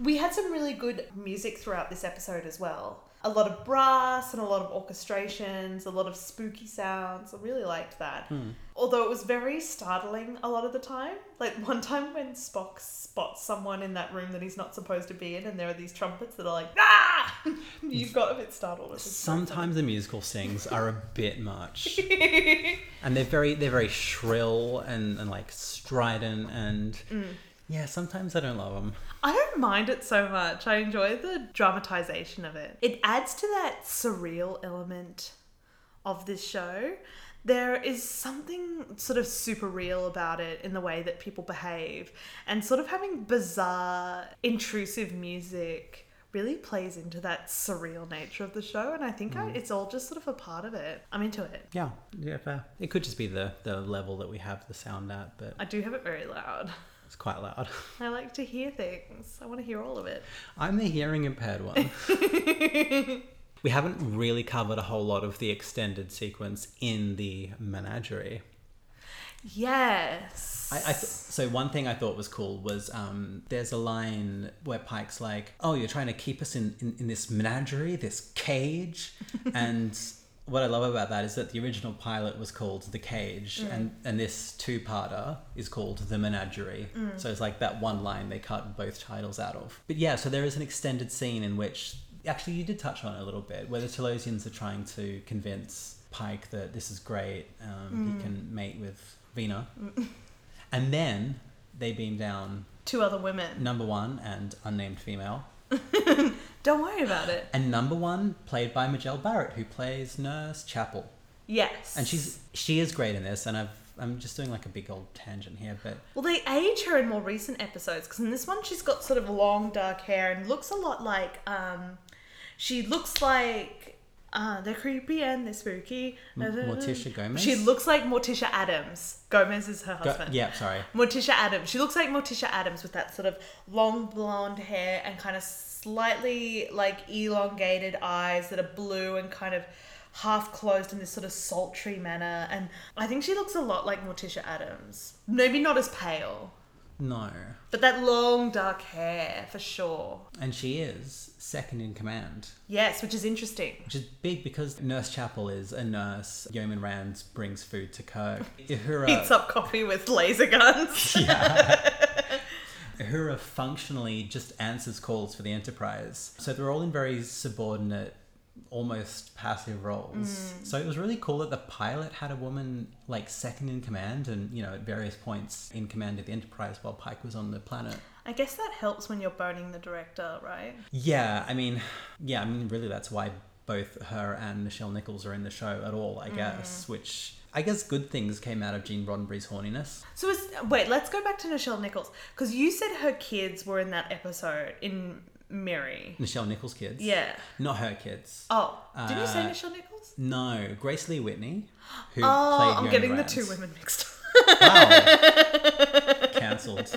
We had some really good music throughout this episode as well. a lot of brass and a lot of orchestrations, a lot of spooky sounds. I really liked that. Mm. Although it was very startling a lot of the time. Like one time when Spock spots someone in that room that he's not supposed to be in and there are these trumpets that are like, ah! You got a bit startled. Sometimes the musical sings are a bit much. And they're very shrill and like strident and... Mm. Yeah, sometimes I don't love them. I don't mind it so much. I enjoy the dramatization of it. It adds to that surreal element of this show. There is something sort of super real about it in the way that people behave. And sort of having bizarre, intrusive music really plays into that surreal nature of the show. And I think it's all just sort of a part of it. I'm into it. Yeah, fair. It could just be the level that we have the sound at. But I do have it very loud. It's quite loud. I like to hear things. I want to hear all of it. I'm the hearing impaired one. We haven't really covered a whole lot of the extended sequence in the Menagerie. Yes. So one thing I thought was cool was there's a line where Pike's like, oh, you're trying to keep us in this menagerie, this cage. And... what I love about that is that the original pilot was called The Cage and this two-parter is called The Menagerie. Mm. So it's like that one line they cut both titles out of. But yeah, so there is an extended scene in which, actually you did touch on it a little bit, where the Talosians are trying to convince Pike that this is great, he can mate with Vina. And then they beam down... two other women. Number One and unnamed female. Don't worry about it. And Number One, played by Majel Barrett, who plays Nurse Chapel. Yes. And she is great in this, and I'm just doing like a big old tangent here, but... Well, they age her in more recent episodes, because in this one she's got sort of long, dark hair and looks a lot like... she looks like... they're creepy and they're spooky. Morticia Gomez? She looks like Morticia Adams. Gomez is her husband. Morticia Adams. She looks like Morticia Adams with that sort of long, blonde hair and kind of... slightly like elongated eyes that are blue and kind of half closed in this sort of sultry manner, and I think she looks a lot like Morticia Adams. Maybe not as pale. No. But that long dark hair for sure. And she is second in command. Yes, which is interesting. Which is big because Nurse Chapel is a nurse. Yeoman Rand brings food to Kirk. Heats up coffee with laser guns. Yeah. Uhura functionally just answers calls for the Enterprise. So they're all in very subordinate, almost passive roles. Mm. So it was really cool that the pilot had a woman like second in command and, you know, at various points in command of the Enterprise while Pike was on the planet. I guess that helps when you're boning the director, right? Yeah, I mean, really that's why both her and Nichelle Nichols are in the show at all, I guess, which... I guess good things came out of Gene Roddenberry's horniness. So let's go back to Nichelle Nichols. Because you said her kids were in that episode in Miri. Nichelle Nichols' kids? Yeah. Not her kids. Oh. Did you say Nichelle Nichols? No. Grace Lee Whitney, who played Yeoman Rand. I'm getting the two women mixed up. Wow. Cancelled.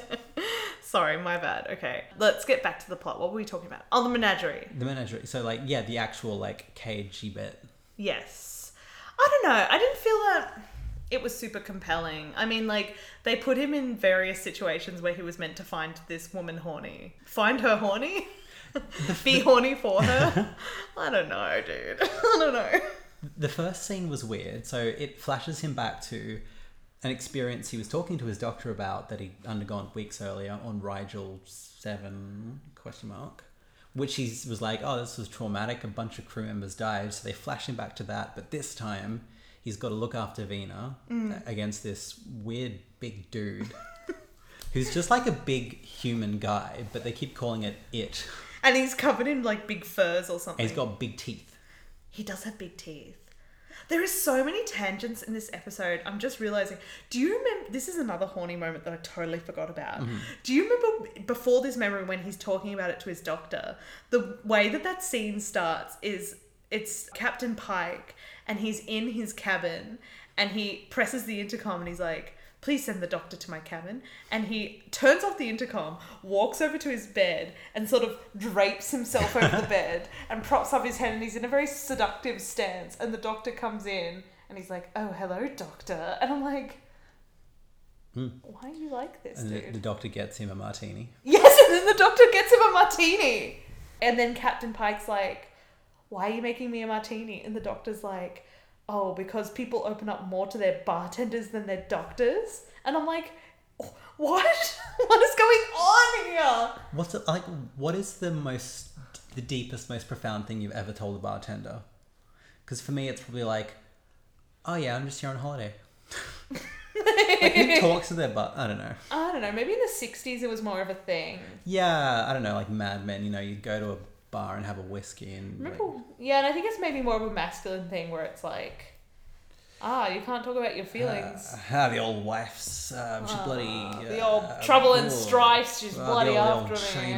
Sorry, my bad. Okay. Let's get back to the plot. What were we talking about? Oh, the Menagerie. The Menagerie. So, like, yeah, the actual, like, cagey bit. Yes. I don't know. I didn't feel that it was super compelling. I mean, like, they put him in various situations where he was meant to find this woman horny. Find her horny? Be horny for her? I don't know, dude. I don't know. The first scene was weird. So it flashes him back to an experience he was talking to his doctor about that he'd undergone weeks earlier on Rigel 7, which he was like, oh, this was traumatic. A bunch of crew members died. So they flash him back to that. But this time, he's got to look after Vina against this weird big dude who's just like a big human guy, but they keep calling it. And he's covered in like big furs or something. And he's got big teeth. He does have big teeth. There is so many tangents in this episode. I'm just realising, do you remember... This is another horny moment that I totally forgot about. Mm-hmm. Do you remember before this memory when he's talking about it to his doctor, the way that scene starts is it's Captain Pike and he's in his cabin and he presses the intercom and he's like, please send the doctor to my cabin. And he turns off the intercom, walks over to his bed and sort of drapes himself over the bed and props up his head and he's in a very seductive stance. And the doctor comes in and he's like, oh, hello, doctor. And I'm like, why are you like this, and dude? And the doctor gets him a martini. Yes, and then the doctor gets him a martini. And then Captain Pike's like, why are you making me a martini? And the doctor's like, oh, because people open up more to their bartenders than their doctors. And I'm like, what? What is going on here? What is the deepest, most profound thing you've ever told a bartender? Because for me, it's probably like, oh yeah, I'm just here on holiday. Like, who talks to their butt? I don't know. Maybe in the 60s it was more of a thing. Yeah, I don't know, like Mad Men, you know, you go to a bar and have a whiskey and... and I think it's maybe more of a masculine thing where it's like, you can't talk about your feelings. The old wife's, she's bloody... the old trouble and strife, she's bloody after me.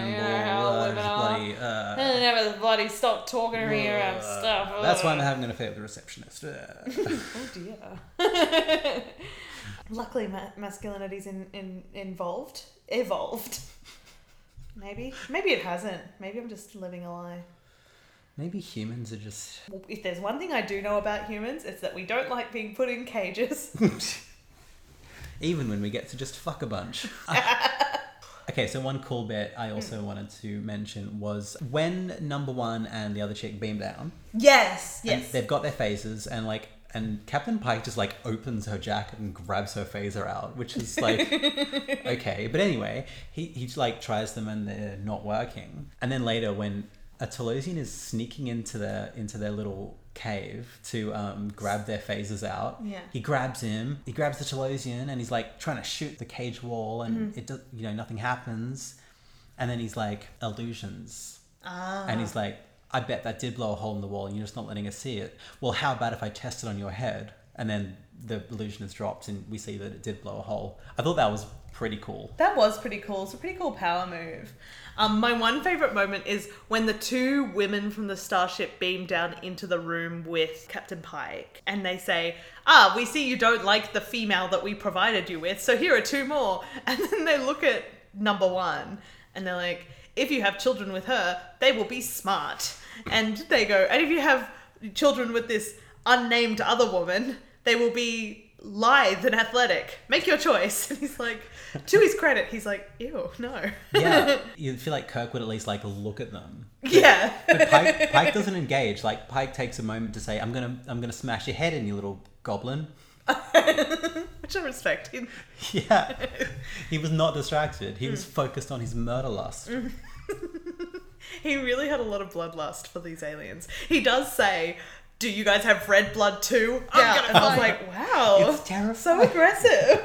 I never bloody stop talking to me around stuff. That's why I'm having an affair with the receptionist. Oh dear. Luckily, masculinity's evolved. Maybe it hasn't. Maybe I'm just living a lie. Maybe humans are just... If there's one thing I do know about humans, it's that we don't like being put in cages. Even when we get to just fuck a bunch. Okay, so one cool bit I also wanted to mention was when number one and the other chick beam down. Yes. They've got their phases and like... And Captain Pike just, like, opens her jacket and grabs her phaser out, which is, like, okay. But anyway, he like, tries them and they're not working. And then later when a Talosian is sneaking into their little cave to grab their phasers out, he grabs the Talosian and he's, like, trying to shoot the cage wall and it does, you know, nothing happens. And then he's, like, illusions. And he's, like... I bet that did blow a hole in the wall and you're just not letting us see it. Well, how about if I test it on your head? And then the illusion is dropped and we see that it did blow a hole. I thought that was pretty cool. That was pretty cool. It's a pretty cool power move. My one favourite moment is when the two women from the starship beam down into the room with Captain Pike and they say, we see you don't like the female that we provided you with, so here are two more. And then they look at number one and they're like, if you have children with her, they will be smart. And they go, and if you have children with this unnamed other woman, they will be lithe and athletic. Make your choice. And he's like, to his credit, he's like, ew, no. Yeah, you feel like Kirk would at least like look at them. Yeah. But Pike doesn't engage. Like Pike takes a moment to say, I'm gonna smash your head in, you little goblin. Which I respect him. Yeah. He was not distracted. He was focused on his murder lust. He really had a lot of bloodlust for these aliens. He does say, do you guys have red blood too? I'm like, wow. It's terrifying. So aggressive.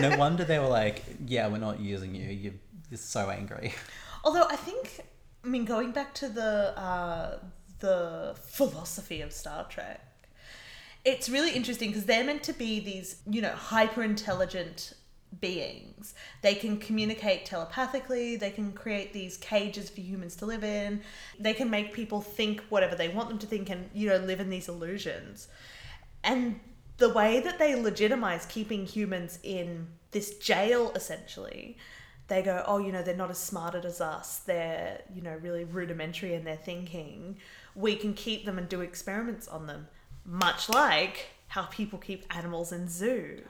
No wonder they were like, yeah, we're not using you. You're so angry. Although I think, going back to the philosophy of Star Trek, it's really interesting because they're meant to be these, you know, hyper-intelligent beings. They can communicate telepathically. They can create these cages for humans to live in. They can make people think whatever they want them to think and, you know, live in these illusions. And the way that they legitimize keeping humans in this jail, essentially, they go, oh, you know, they're not as smart as us. They're, you know, really rudimentary in their thinking. We can keep them and do experiments on them. Much like how people keep animals in zoos.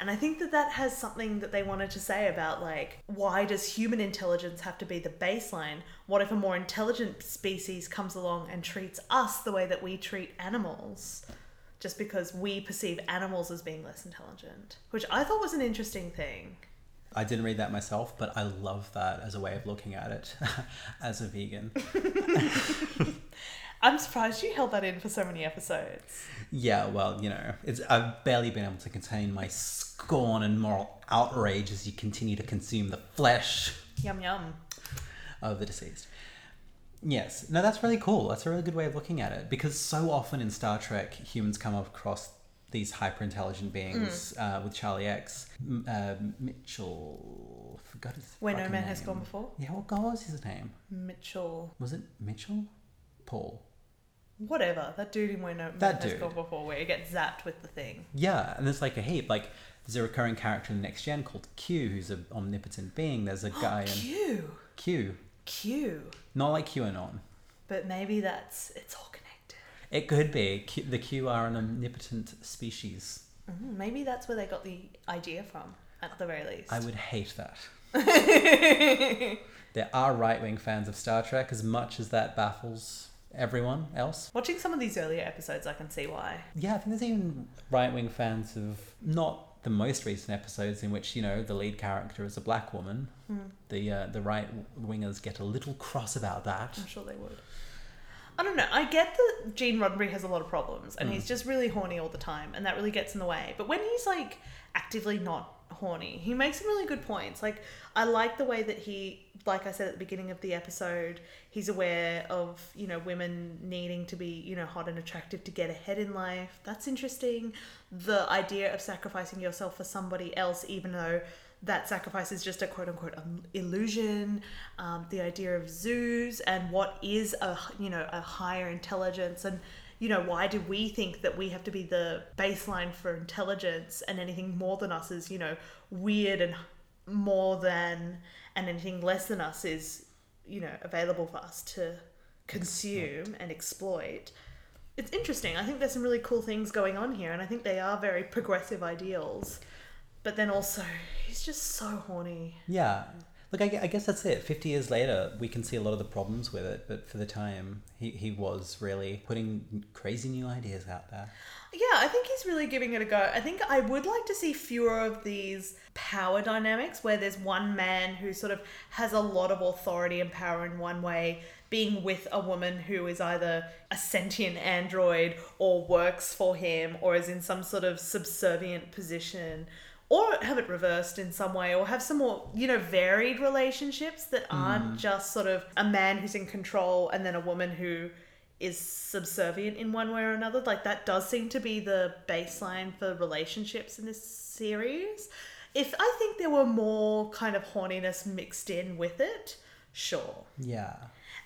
And I think that has something that they wanted to say about, like, why does human intelligence have to be the baseline? What if a more intelligent species comes along and treats us the way that we treat animals? Just because we perceive animals as being less intelligent. Which I thought was an interesting thing. I didn't read that myself, but I love that as a way of looking at it as a vegan. I'm surprised you held that in for so many episodes. Yeah, well, you know, I've barely been able to contain my scorn and moral outrage as you continue to consume the flesh. Yum, yum. Of the deceased. Yes. No, that's really cool. That's a really good way of looking at it. Because so often in Star Trek, humans come across these hyper-intelligent beings with Charlie X. Mitchell... I forgot his fucking name. Where No Man Has Gone Before? Yeah, what was his name? Mitchell. Was it Mitchell? Paul. Whatever. That dude in Where No Man Has Gone Before, where you get zapped with the thing. Yeah, and there's like a heap. Like, there's a recurring character in Next Gen called Q, who's an omnipotent being. There's a guy in... Q. Not like QAnon. But maybe it's all connected. It could be. The Q are an omnipotent species. Maybe that's where they got the idea from, at the very least. I would hate that. There are right-wing fans of Star Trek, as much as that baffles... everyone else. Watching some of these earlier episodes, I can see why. Yeah, I think there's even right-wing fans of not the most recent episodes in which, you know, the lead character is a black woman. Mm. The right-wingers get a little cross about that. I'm sure they would. I don't know. I get that Gene Roddenberry has a lot of problems and he's just really horny all the time and that really gets in the way. But when he's like actively not horny, he makes some really good points. Like, I like the way that he, like I said at the beginning of the episode, he's aware of, you know, women needing to be, you know, hot and attractive to get ahead in life. That's interesting. The idea of sacrificing yourself for somebody else, even though that sacrifice is just a quote-unquote illusion, the idea of zoos and what is a, you know, a higher intelligence, and, you know, why do we think that we have to be the baseline for intelligence and anything more than us is, you know, weird, and more than, and anything less than us is, you know, available for us to consume and exploit. It's interesting. I think there's some really cool things going on here, and I think they are very progressive ideals. But then also, he's just so horny. Yeah. Look, I guess that's it. 50 years later, we can see a lot of the problems with it. But for the time, he was really putting crazy new ideas out there. Yeah, I think he's really giving it a go. I think I would like to see fewer of these power dynamics where there's one man who sort of has a lot of authority and power in one way, being with a woman who is either a sentient android or works for him or is in some sort of subservient position. Or have it reversed in some way, or have some more, you know, varied relationships that aren't just sort of a man who's in control and then a woman who is subservient in one way or another. Like, that does seem to be the baseline for relationships in this series. If I think there were more kind of horniness mixed in with it, sure. Yeah.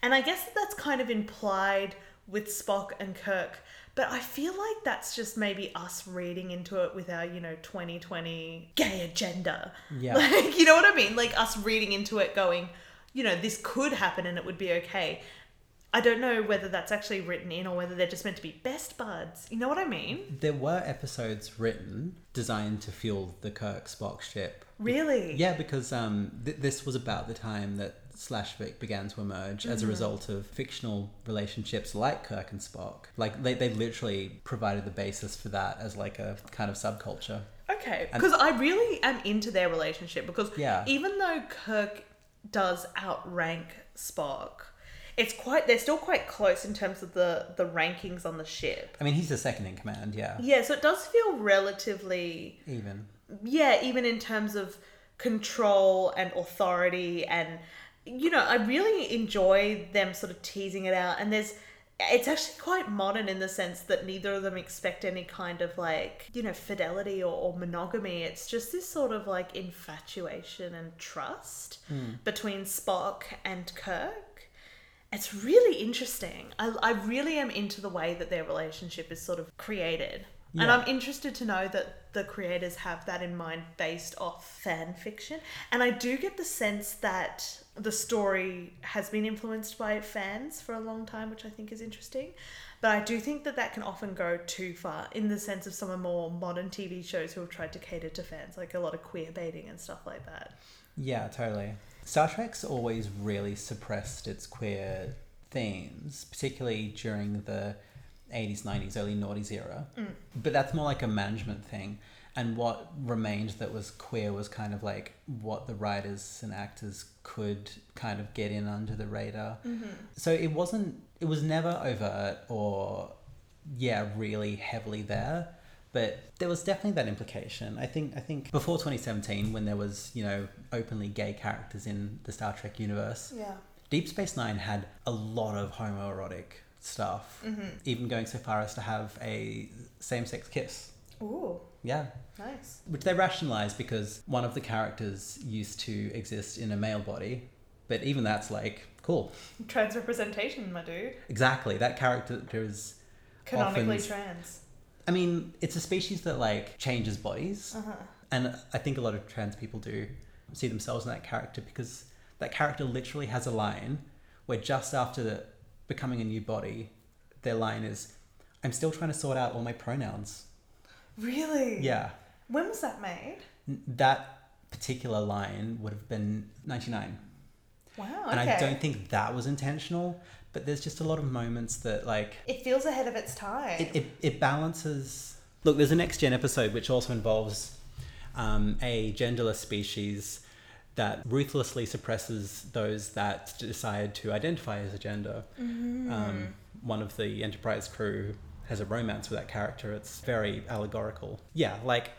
And I guess that's kind of implied with Spock and Kirk. But I feel like that's just maybe us reading into it with our, you know, 2020 gay agenda. Yeah. Like, you know what I mean? Like, us reading into it going, you know, this could happen and it would be okay. I don't know whether that's actually written in or whether they're just meant to be best buds. You know what I mean? There were episodes written designed to fuel the Kirk-Spock ship. Really? Yeah, because this was about the time that /Vic began to emerge as a result of fictional relationships like Kirk and Spock. Like, they literally provided the basis for that as like a kind of subculture. Okay, because I really am into their relationship, because even though Kirk does outrank Spock, they're still quite close in terms of the rankings on the ship. I mean, he's the second in command, yeah, so it does feel relatively even in terms of control and authority. And you know, I really enjoy them sort of teasing it out. And it's actually quite modern in the sense that neither of them expect any kind of like, you know, fidelity or monogamy. It's just this sort of like infatuation and trust between Spock and Kirk. It's really interesting. I really am into the way that their relationship is sort of created. Yeah. And I'm interested to know that the creators have that in mind based off fan fiction. And I do get the sense that the story has been influenced by fans for a long time, which I think is interesting. But I do think that that can often go too far in the sense of some of more modern TV shows who have tried to cater to fans, like a lot of queer baiting and stuff like that. Yeah, totally. Star Trek's always really suppressed its queer themes, particularly during the 80s, 90s, early noughties era. But that's more like a management thing. And what remained that was queer was kind of like what the writers and actors could kind of get in under the radar. So it was never overt or, really heavily there. But there was definitely that implication. I think before 2017, when there was, you know, openly gay characters in the Star Trek universe, Deep Space Nine had a lot of homoerotic stuff, even going so far as to have a same-sex kiss. Ooh. Yeah. Nice. Which they rationalized because one of the characters used to exist in a male body, but even that's like, cool. Trans representation, my dude. Exactly. That character is canonically trans. I mean, it's a species that like changes bodies, and I think a lot of trans people do see themselves in that character, because that character literally has a line where just after becoming a new body, their line is, "I'm still trying to sort out all my pronouns." Really? Yeah. When was that made? That particular line would have been 1999. Wow, okay. And I don't think that was intentional, but there's just a lot of moments that, like... It feels ahead of its time. It balances... Look, there's a Next Gen episode which also involves a genderless species that ruthlessly suppresses those that decide to identify as a gender. Mm-hmm. One of the Enterprise crew has a romance with that character. It's very allegorical. Yeah, like...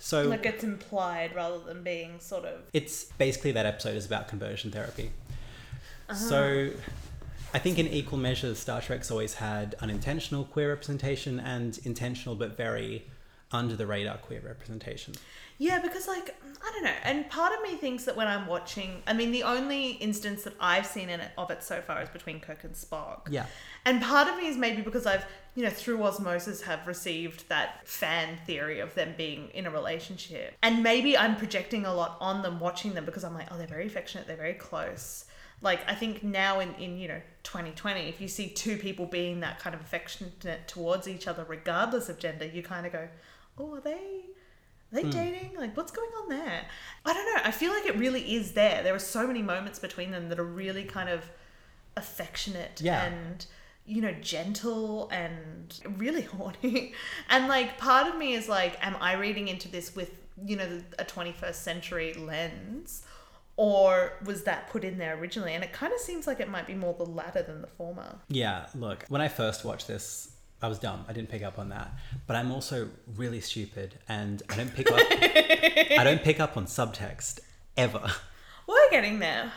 So, like, it's implied rather than being sort of... It's basically, that episode is about conversion therapy. Uh-huh. So I think in equal measure, Star Trek's always had unintentional queer representation and intentional but very under-the-radar queer representation. Yeah, because, like, I don't know. And part of me thinks that when I'm watching... I mean, the only instance that I've seen of it so far is between Kirk and Spock. Yeah. And part of me is maybe because I've, you know, through osmosis have received that fan theory of them being in a relationship. And maybe I'm projecting a lot on them watching them because I'm like, oh, they're very affectionate, they're very close. Like, I think now in you know, 2020, if you see two people being that kind of affectionate towards each other, regardless of gender, you kind of go, oh, are they dating? Like, what's going on there? I don't know. I feel like it really is there. There are so many moments between them that are really kind of affectionate and, you know, gentle and really horny. And, like, part of me is like, am I reading into this with, you know, a 21st century lens? Or was that put in there originally? And it kind of seems like it might be more the latter than the former. Yeah, look, when I first watched this, I was dumb. I didn't pick up on that. But I'm also really stupid, and I don't pick up on subtext ever. We're getting there.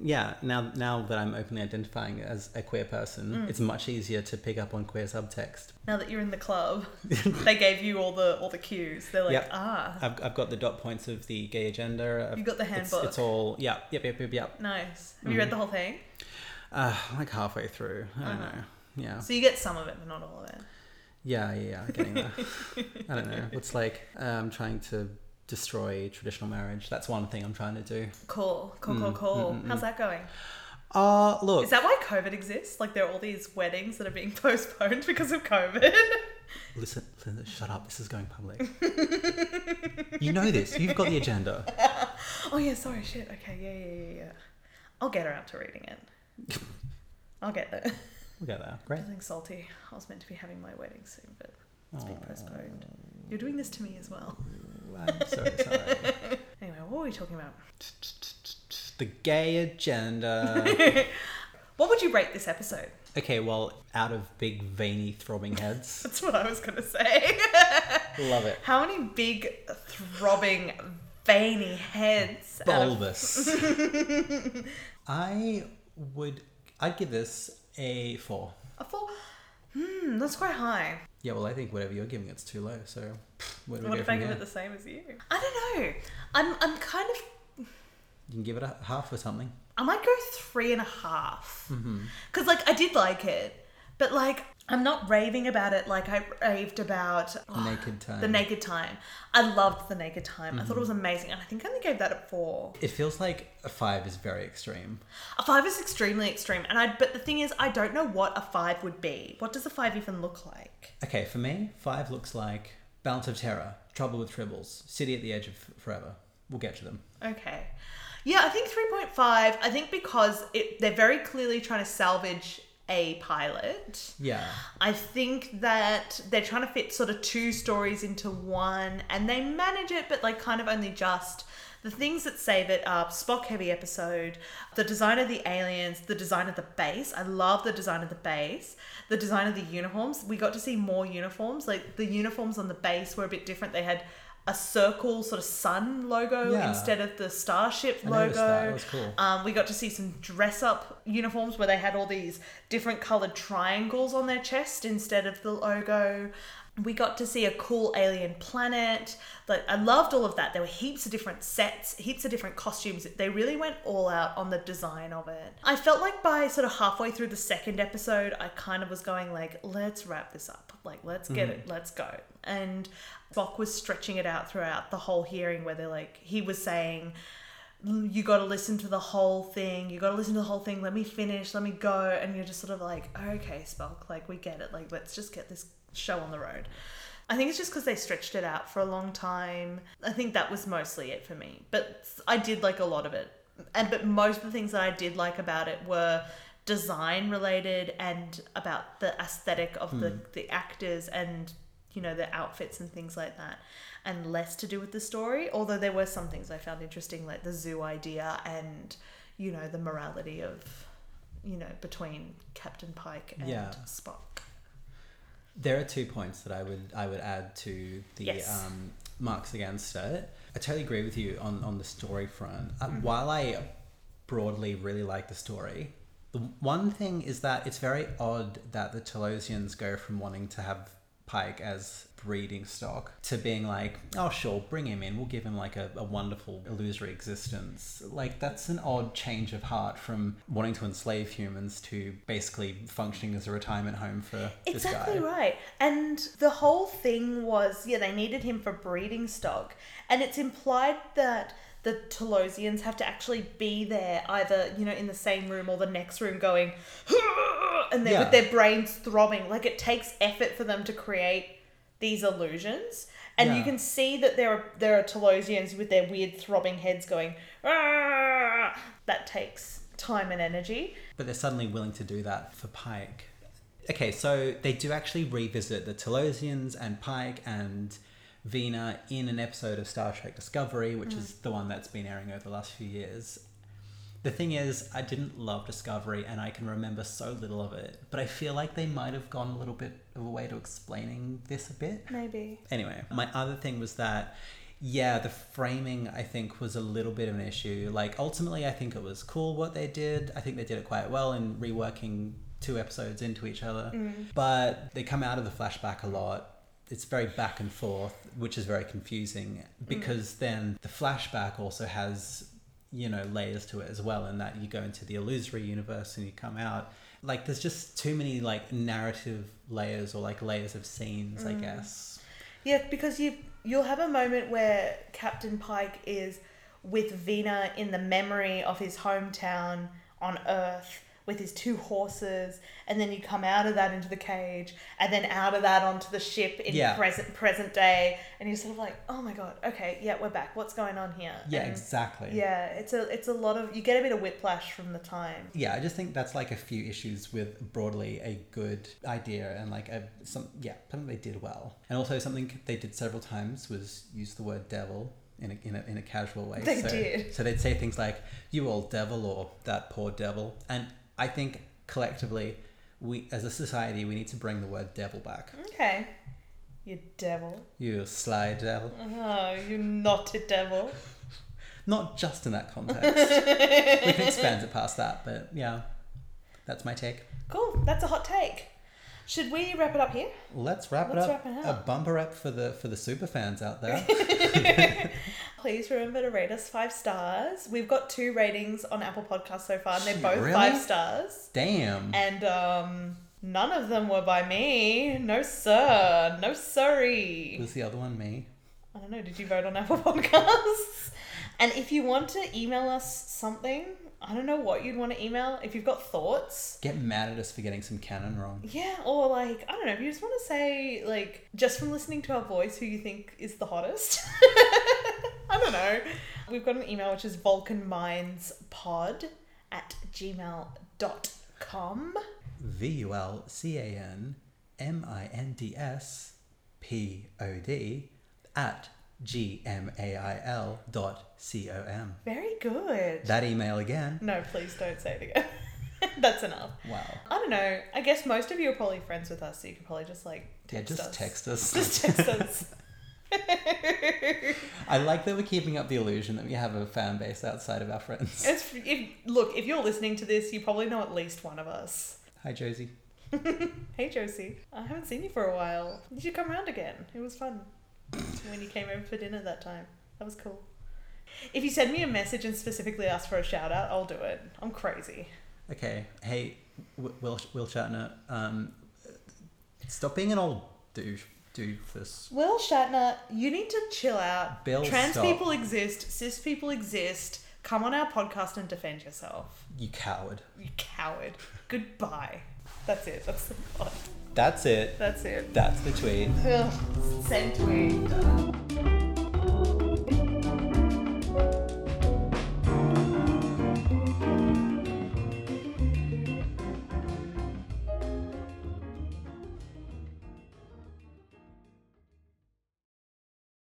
Yeah, now that I'm openly identifying as a queer person, it's much easier to pick up on queer subtext. Now that you're in the club, they gave you all the cues. They're like, I've got the dot points of the gay agenda. You've got the handbook. It's all, yep. Nice. Have you read the whole thing? Like halfway through. I don't know. Yeah. So you get some of it, but not all of it. Yeah, I'm getting there. I don't know. It's like I'm trying to destroy traditional marriage. That's one thing I'm trying to do. Cool. How's that going? Look. Is that why COVID exists? Like, there are all these weddings that are being postponed because of COVID. Listen, shut up. This is going public. You know this. You've got the agenda. Oh, yeah, sorry, shit. Okay, yeah. I'll get around to reading it. I'll get there. We'll get there. Great. Feeling salty. I was meant to be having my wedding soon, but it's been postponed. You're doing this to me as well. I'm so sorry. Anyway, what were we talking about? The gay agenda. What would you rate this episode? Okay, well, out of big, veiny, throbbing heads. That's what I was going to say. Love it. How many big, throbbing, veiny heads? Bulbous. I'd give this a 4. A 4? That's quite high. Yeah, well, I think whatever you're giving it's too low, so... What if I give it the same as you? I don't know. I'm kind of... You can give it a half or something. I might go 3.5. Because, like, I did like it, but, like, I'm not raving about it like I raved about... The Naked Time. I loved The Naked Time. Mm-hmm. I thought it was amazing, and I think I only gave that a 4. It feels like a 5 is very extreme. A 5 is extremely extreme, but the thing is, I don't know what a 5 would be. What does a 5 even look like? Okay, for me, 5 looks like... Balance of Terror, Trouble with Tribbles, City at the Edge of Forever. We'll get to them. Okay. Yeah, I think 3.5. I think because they're very clearly trying to salvage a pilot. Yeah. I think that they're trying to fit sort of two stories into one, and they manage it, but like kind of only just. The things that save it are Spock-heavy episode, the design of the aliens, the design of the base. I love the design of the base. The design of the uniforms. We got to see more uniforms. Like, the uniforms on the base were a bit different. They had a circle sort of sun logo instead of the starship logo. That was cool. We got to see some dress-up uniforms where they had all these different coloured triangles on their chest instead of the logo. We got to see a cool alien planet. Like, I loved all of that. There were heaps of different sets, heaps of different costumes. They really went all out on the design of it. I felt like by sort of halfway through the second episode, I kind of was going like, let's wrap this up. Like, let's get it. Let's go. And Spock was stretching it out throughout the whole hearing where they're like, he was saying... You got to listen to the whole thing. Let me finish. Let me go. And you're just sort of like, okay, Spock, like, we get it. Like, let's just get this show on the road. I think it's just because they stretched it out for a long time. I think that was mostly it for me. But I did like a lot of it. But most of the things that I did like about it were design related and about the aesthetic of the actors and, you know, the outfits and things like that, and less to do with the story. Although there were some things I found interesting, like the zoo idea and, you know, the morality of, you know, between Captain Pike and Spock. There are 2 points that I would add to the marks against it. I totally agree with you on the story front. While I broadly really like the story, the one thing is that it's very odd that the Talosians go from wanting to have Pike as breeding stock to being like, oh sure, bring him in, we'll give him like a wonderful illusory existence. Like, that's an odd change of heart from wanting to enslave humans to basically functioning as a retirement home for this guy. Exactly right. And the whole thing was, yeah, they needed him for breeding stock, and it's implied that the Talosians have to actually be there, either, you know, in the same room or the next room going, and they're with their brains throbbing. Like, it takes effort for them to create these illusions. And you can see that there are Talosians with their weird throbbing heads going, Aah! That takes time and energy. But they're suddenly willing to do that for Pike. Okay, so they do actually revisit the Talosians and Pike and Vina in an episode of Star Trek Discovery, which is the one that's been airing over the last few years. The thing is, I didn't love Discovery and I can remember so little of it, but I feel like they might have gone a little bit of a way to explaining this a bit. Maybe. Anyway, my other thing was that, the framing, I think, was a little bit of an issue. Like, ultimately, I think it was cool what they did. I think they did it quite well in reworking 2 episodes into each other. But they come out of the flashback a lot. It's very back and forth, which is very confusing, because then the flashback also has, you know, layers to it as well, in that you go into the illusory universe and you come out. Like, there's just too many, like, narrative layers or, like, layers of scenes, I guess. Yeah, because you'll have a moment where Captain Pike is with Vina in the memory of his hometown on Earth, with his 2 horses, and then you come out of that into the cage, and then out of that onto the ship in present day, and you're sort of like, oh my god, okay, yeah, we're back, what's going on here? Yeah, and exactly. Yeah, it's a lot of, you get a bit of whiplash from the time. Yeah, I just think that's like a few issues with broadly a good idea, and like something they did well. And also something they did several times was use the word devil in a casual way. They did. So they'd say things like, you old devil, or that poor devil, and I think collectively, we as a society, we need to bring the word devil back. Okay. You devil. You sly devil. Oh, you naughty devil. Not just in that context. We can expand it past that, but yeah, that's my take. Cool. That's a hot take. Should we wrap it up here? Let's wrap it up. A bumper rap for the super fans out there. Please remember to rate us 5 stars. We've got 2 ratings on Apple Podcasts so far, and they're both really? 5 stars. Damn. And none of them were by me. No sir. No sorry. Was the other one me? I don't know. Did you vote on Apple Podcasts? And if you want to email us something, I don't know what you'd want to email. If you've got thoughts, get mad at us for getting some canon wrong. Yeah, or like, I don't know, if you just want to say, like, just from listening to our voice, who you think is the hottest. I don't know. We've got an email, which is vulcanmindspod@gmail.com. vulcanmindspod@gmail.com. Very good. That email again. No, please don't say it again. That's enough. Wow. I don't know. I guess most of you are probably friends with us, so you could probably just like text us. Just text us. I like that we're keeping up the illusion that we have a fan base outside of our friends. Look, if you're listening to this, you probably know at least one of us. Hi, Josie. Hey, Josie. I haven't seen you for a while. You should come round again. It was fun when you came over for dinner that time. That was cool. If you send me a message and specifically ask for a shout out, I'll do it. I'm crazy. Okay. Hey, Will Shatner, stop being an old douche. Will Shatner, you need to chill out. Bill, trans stop. People exist. Cis people exist. Come on our podcast and defend yourself. You coward. Goodbye. That's it. That's the pod. That's it. That's the tweet. Send tweet.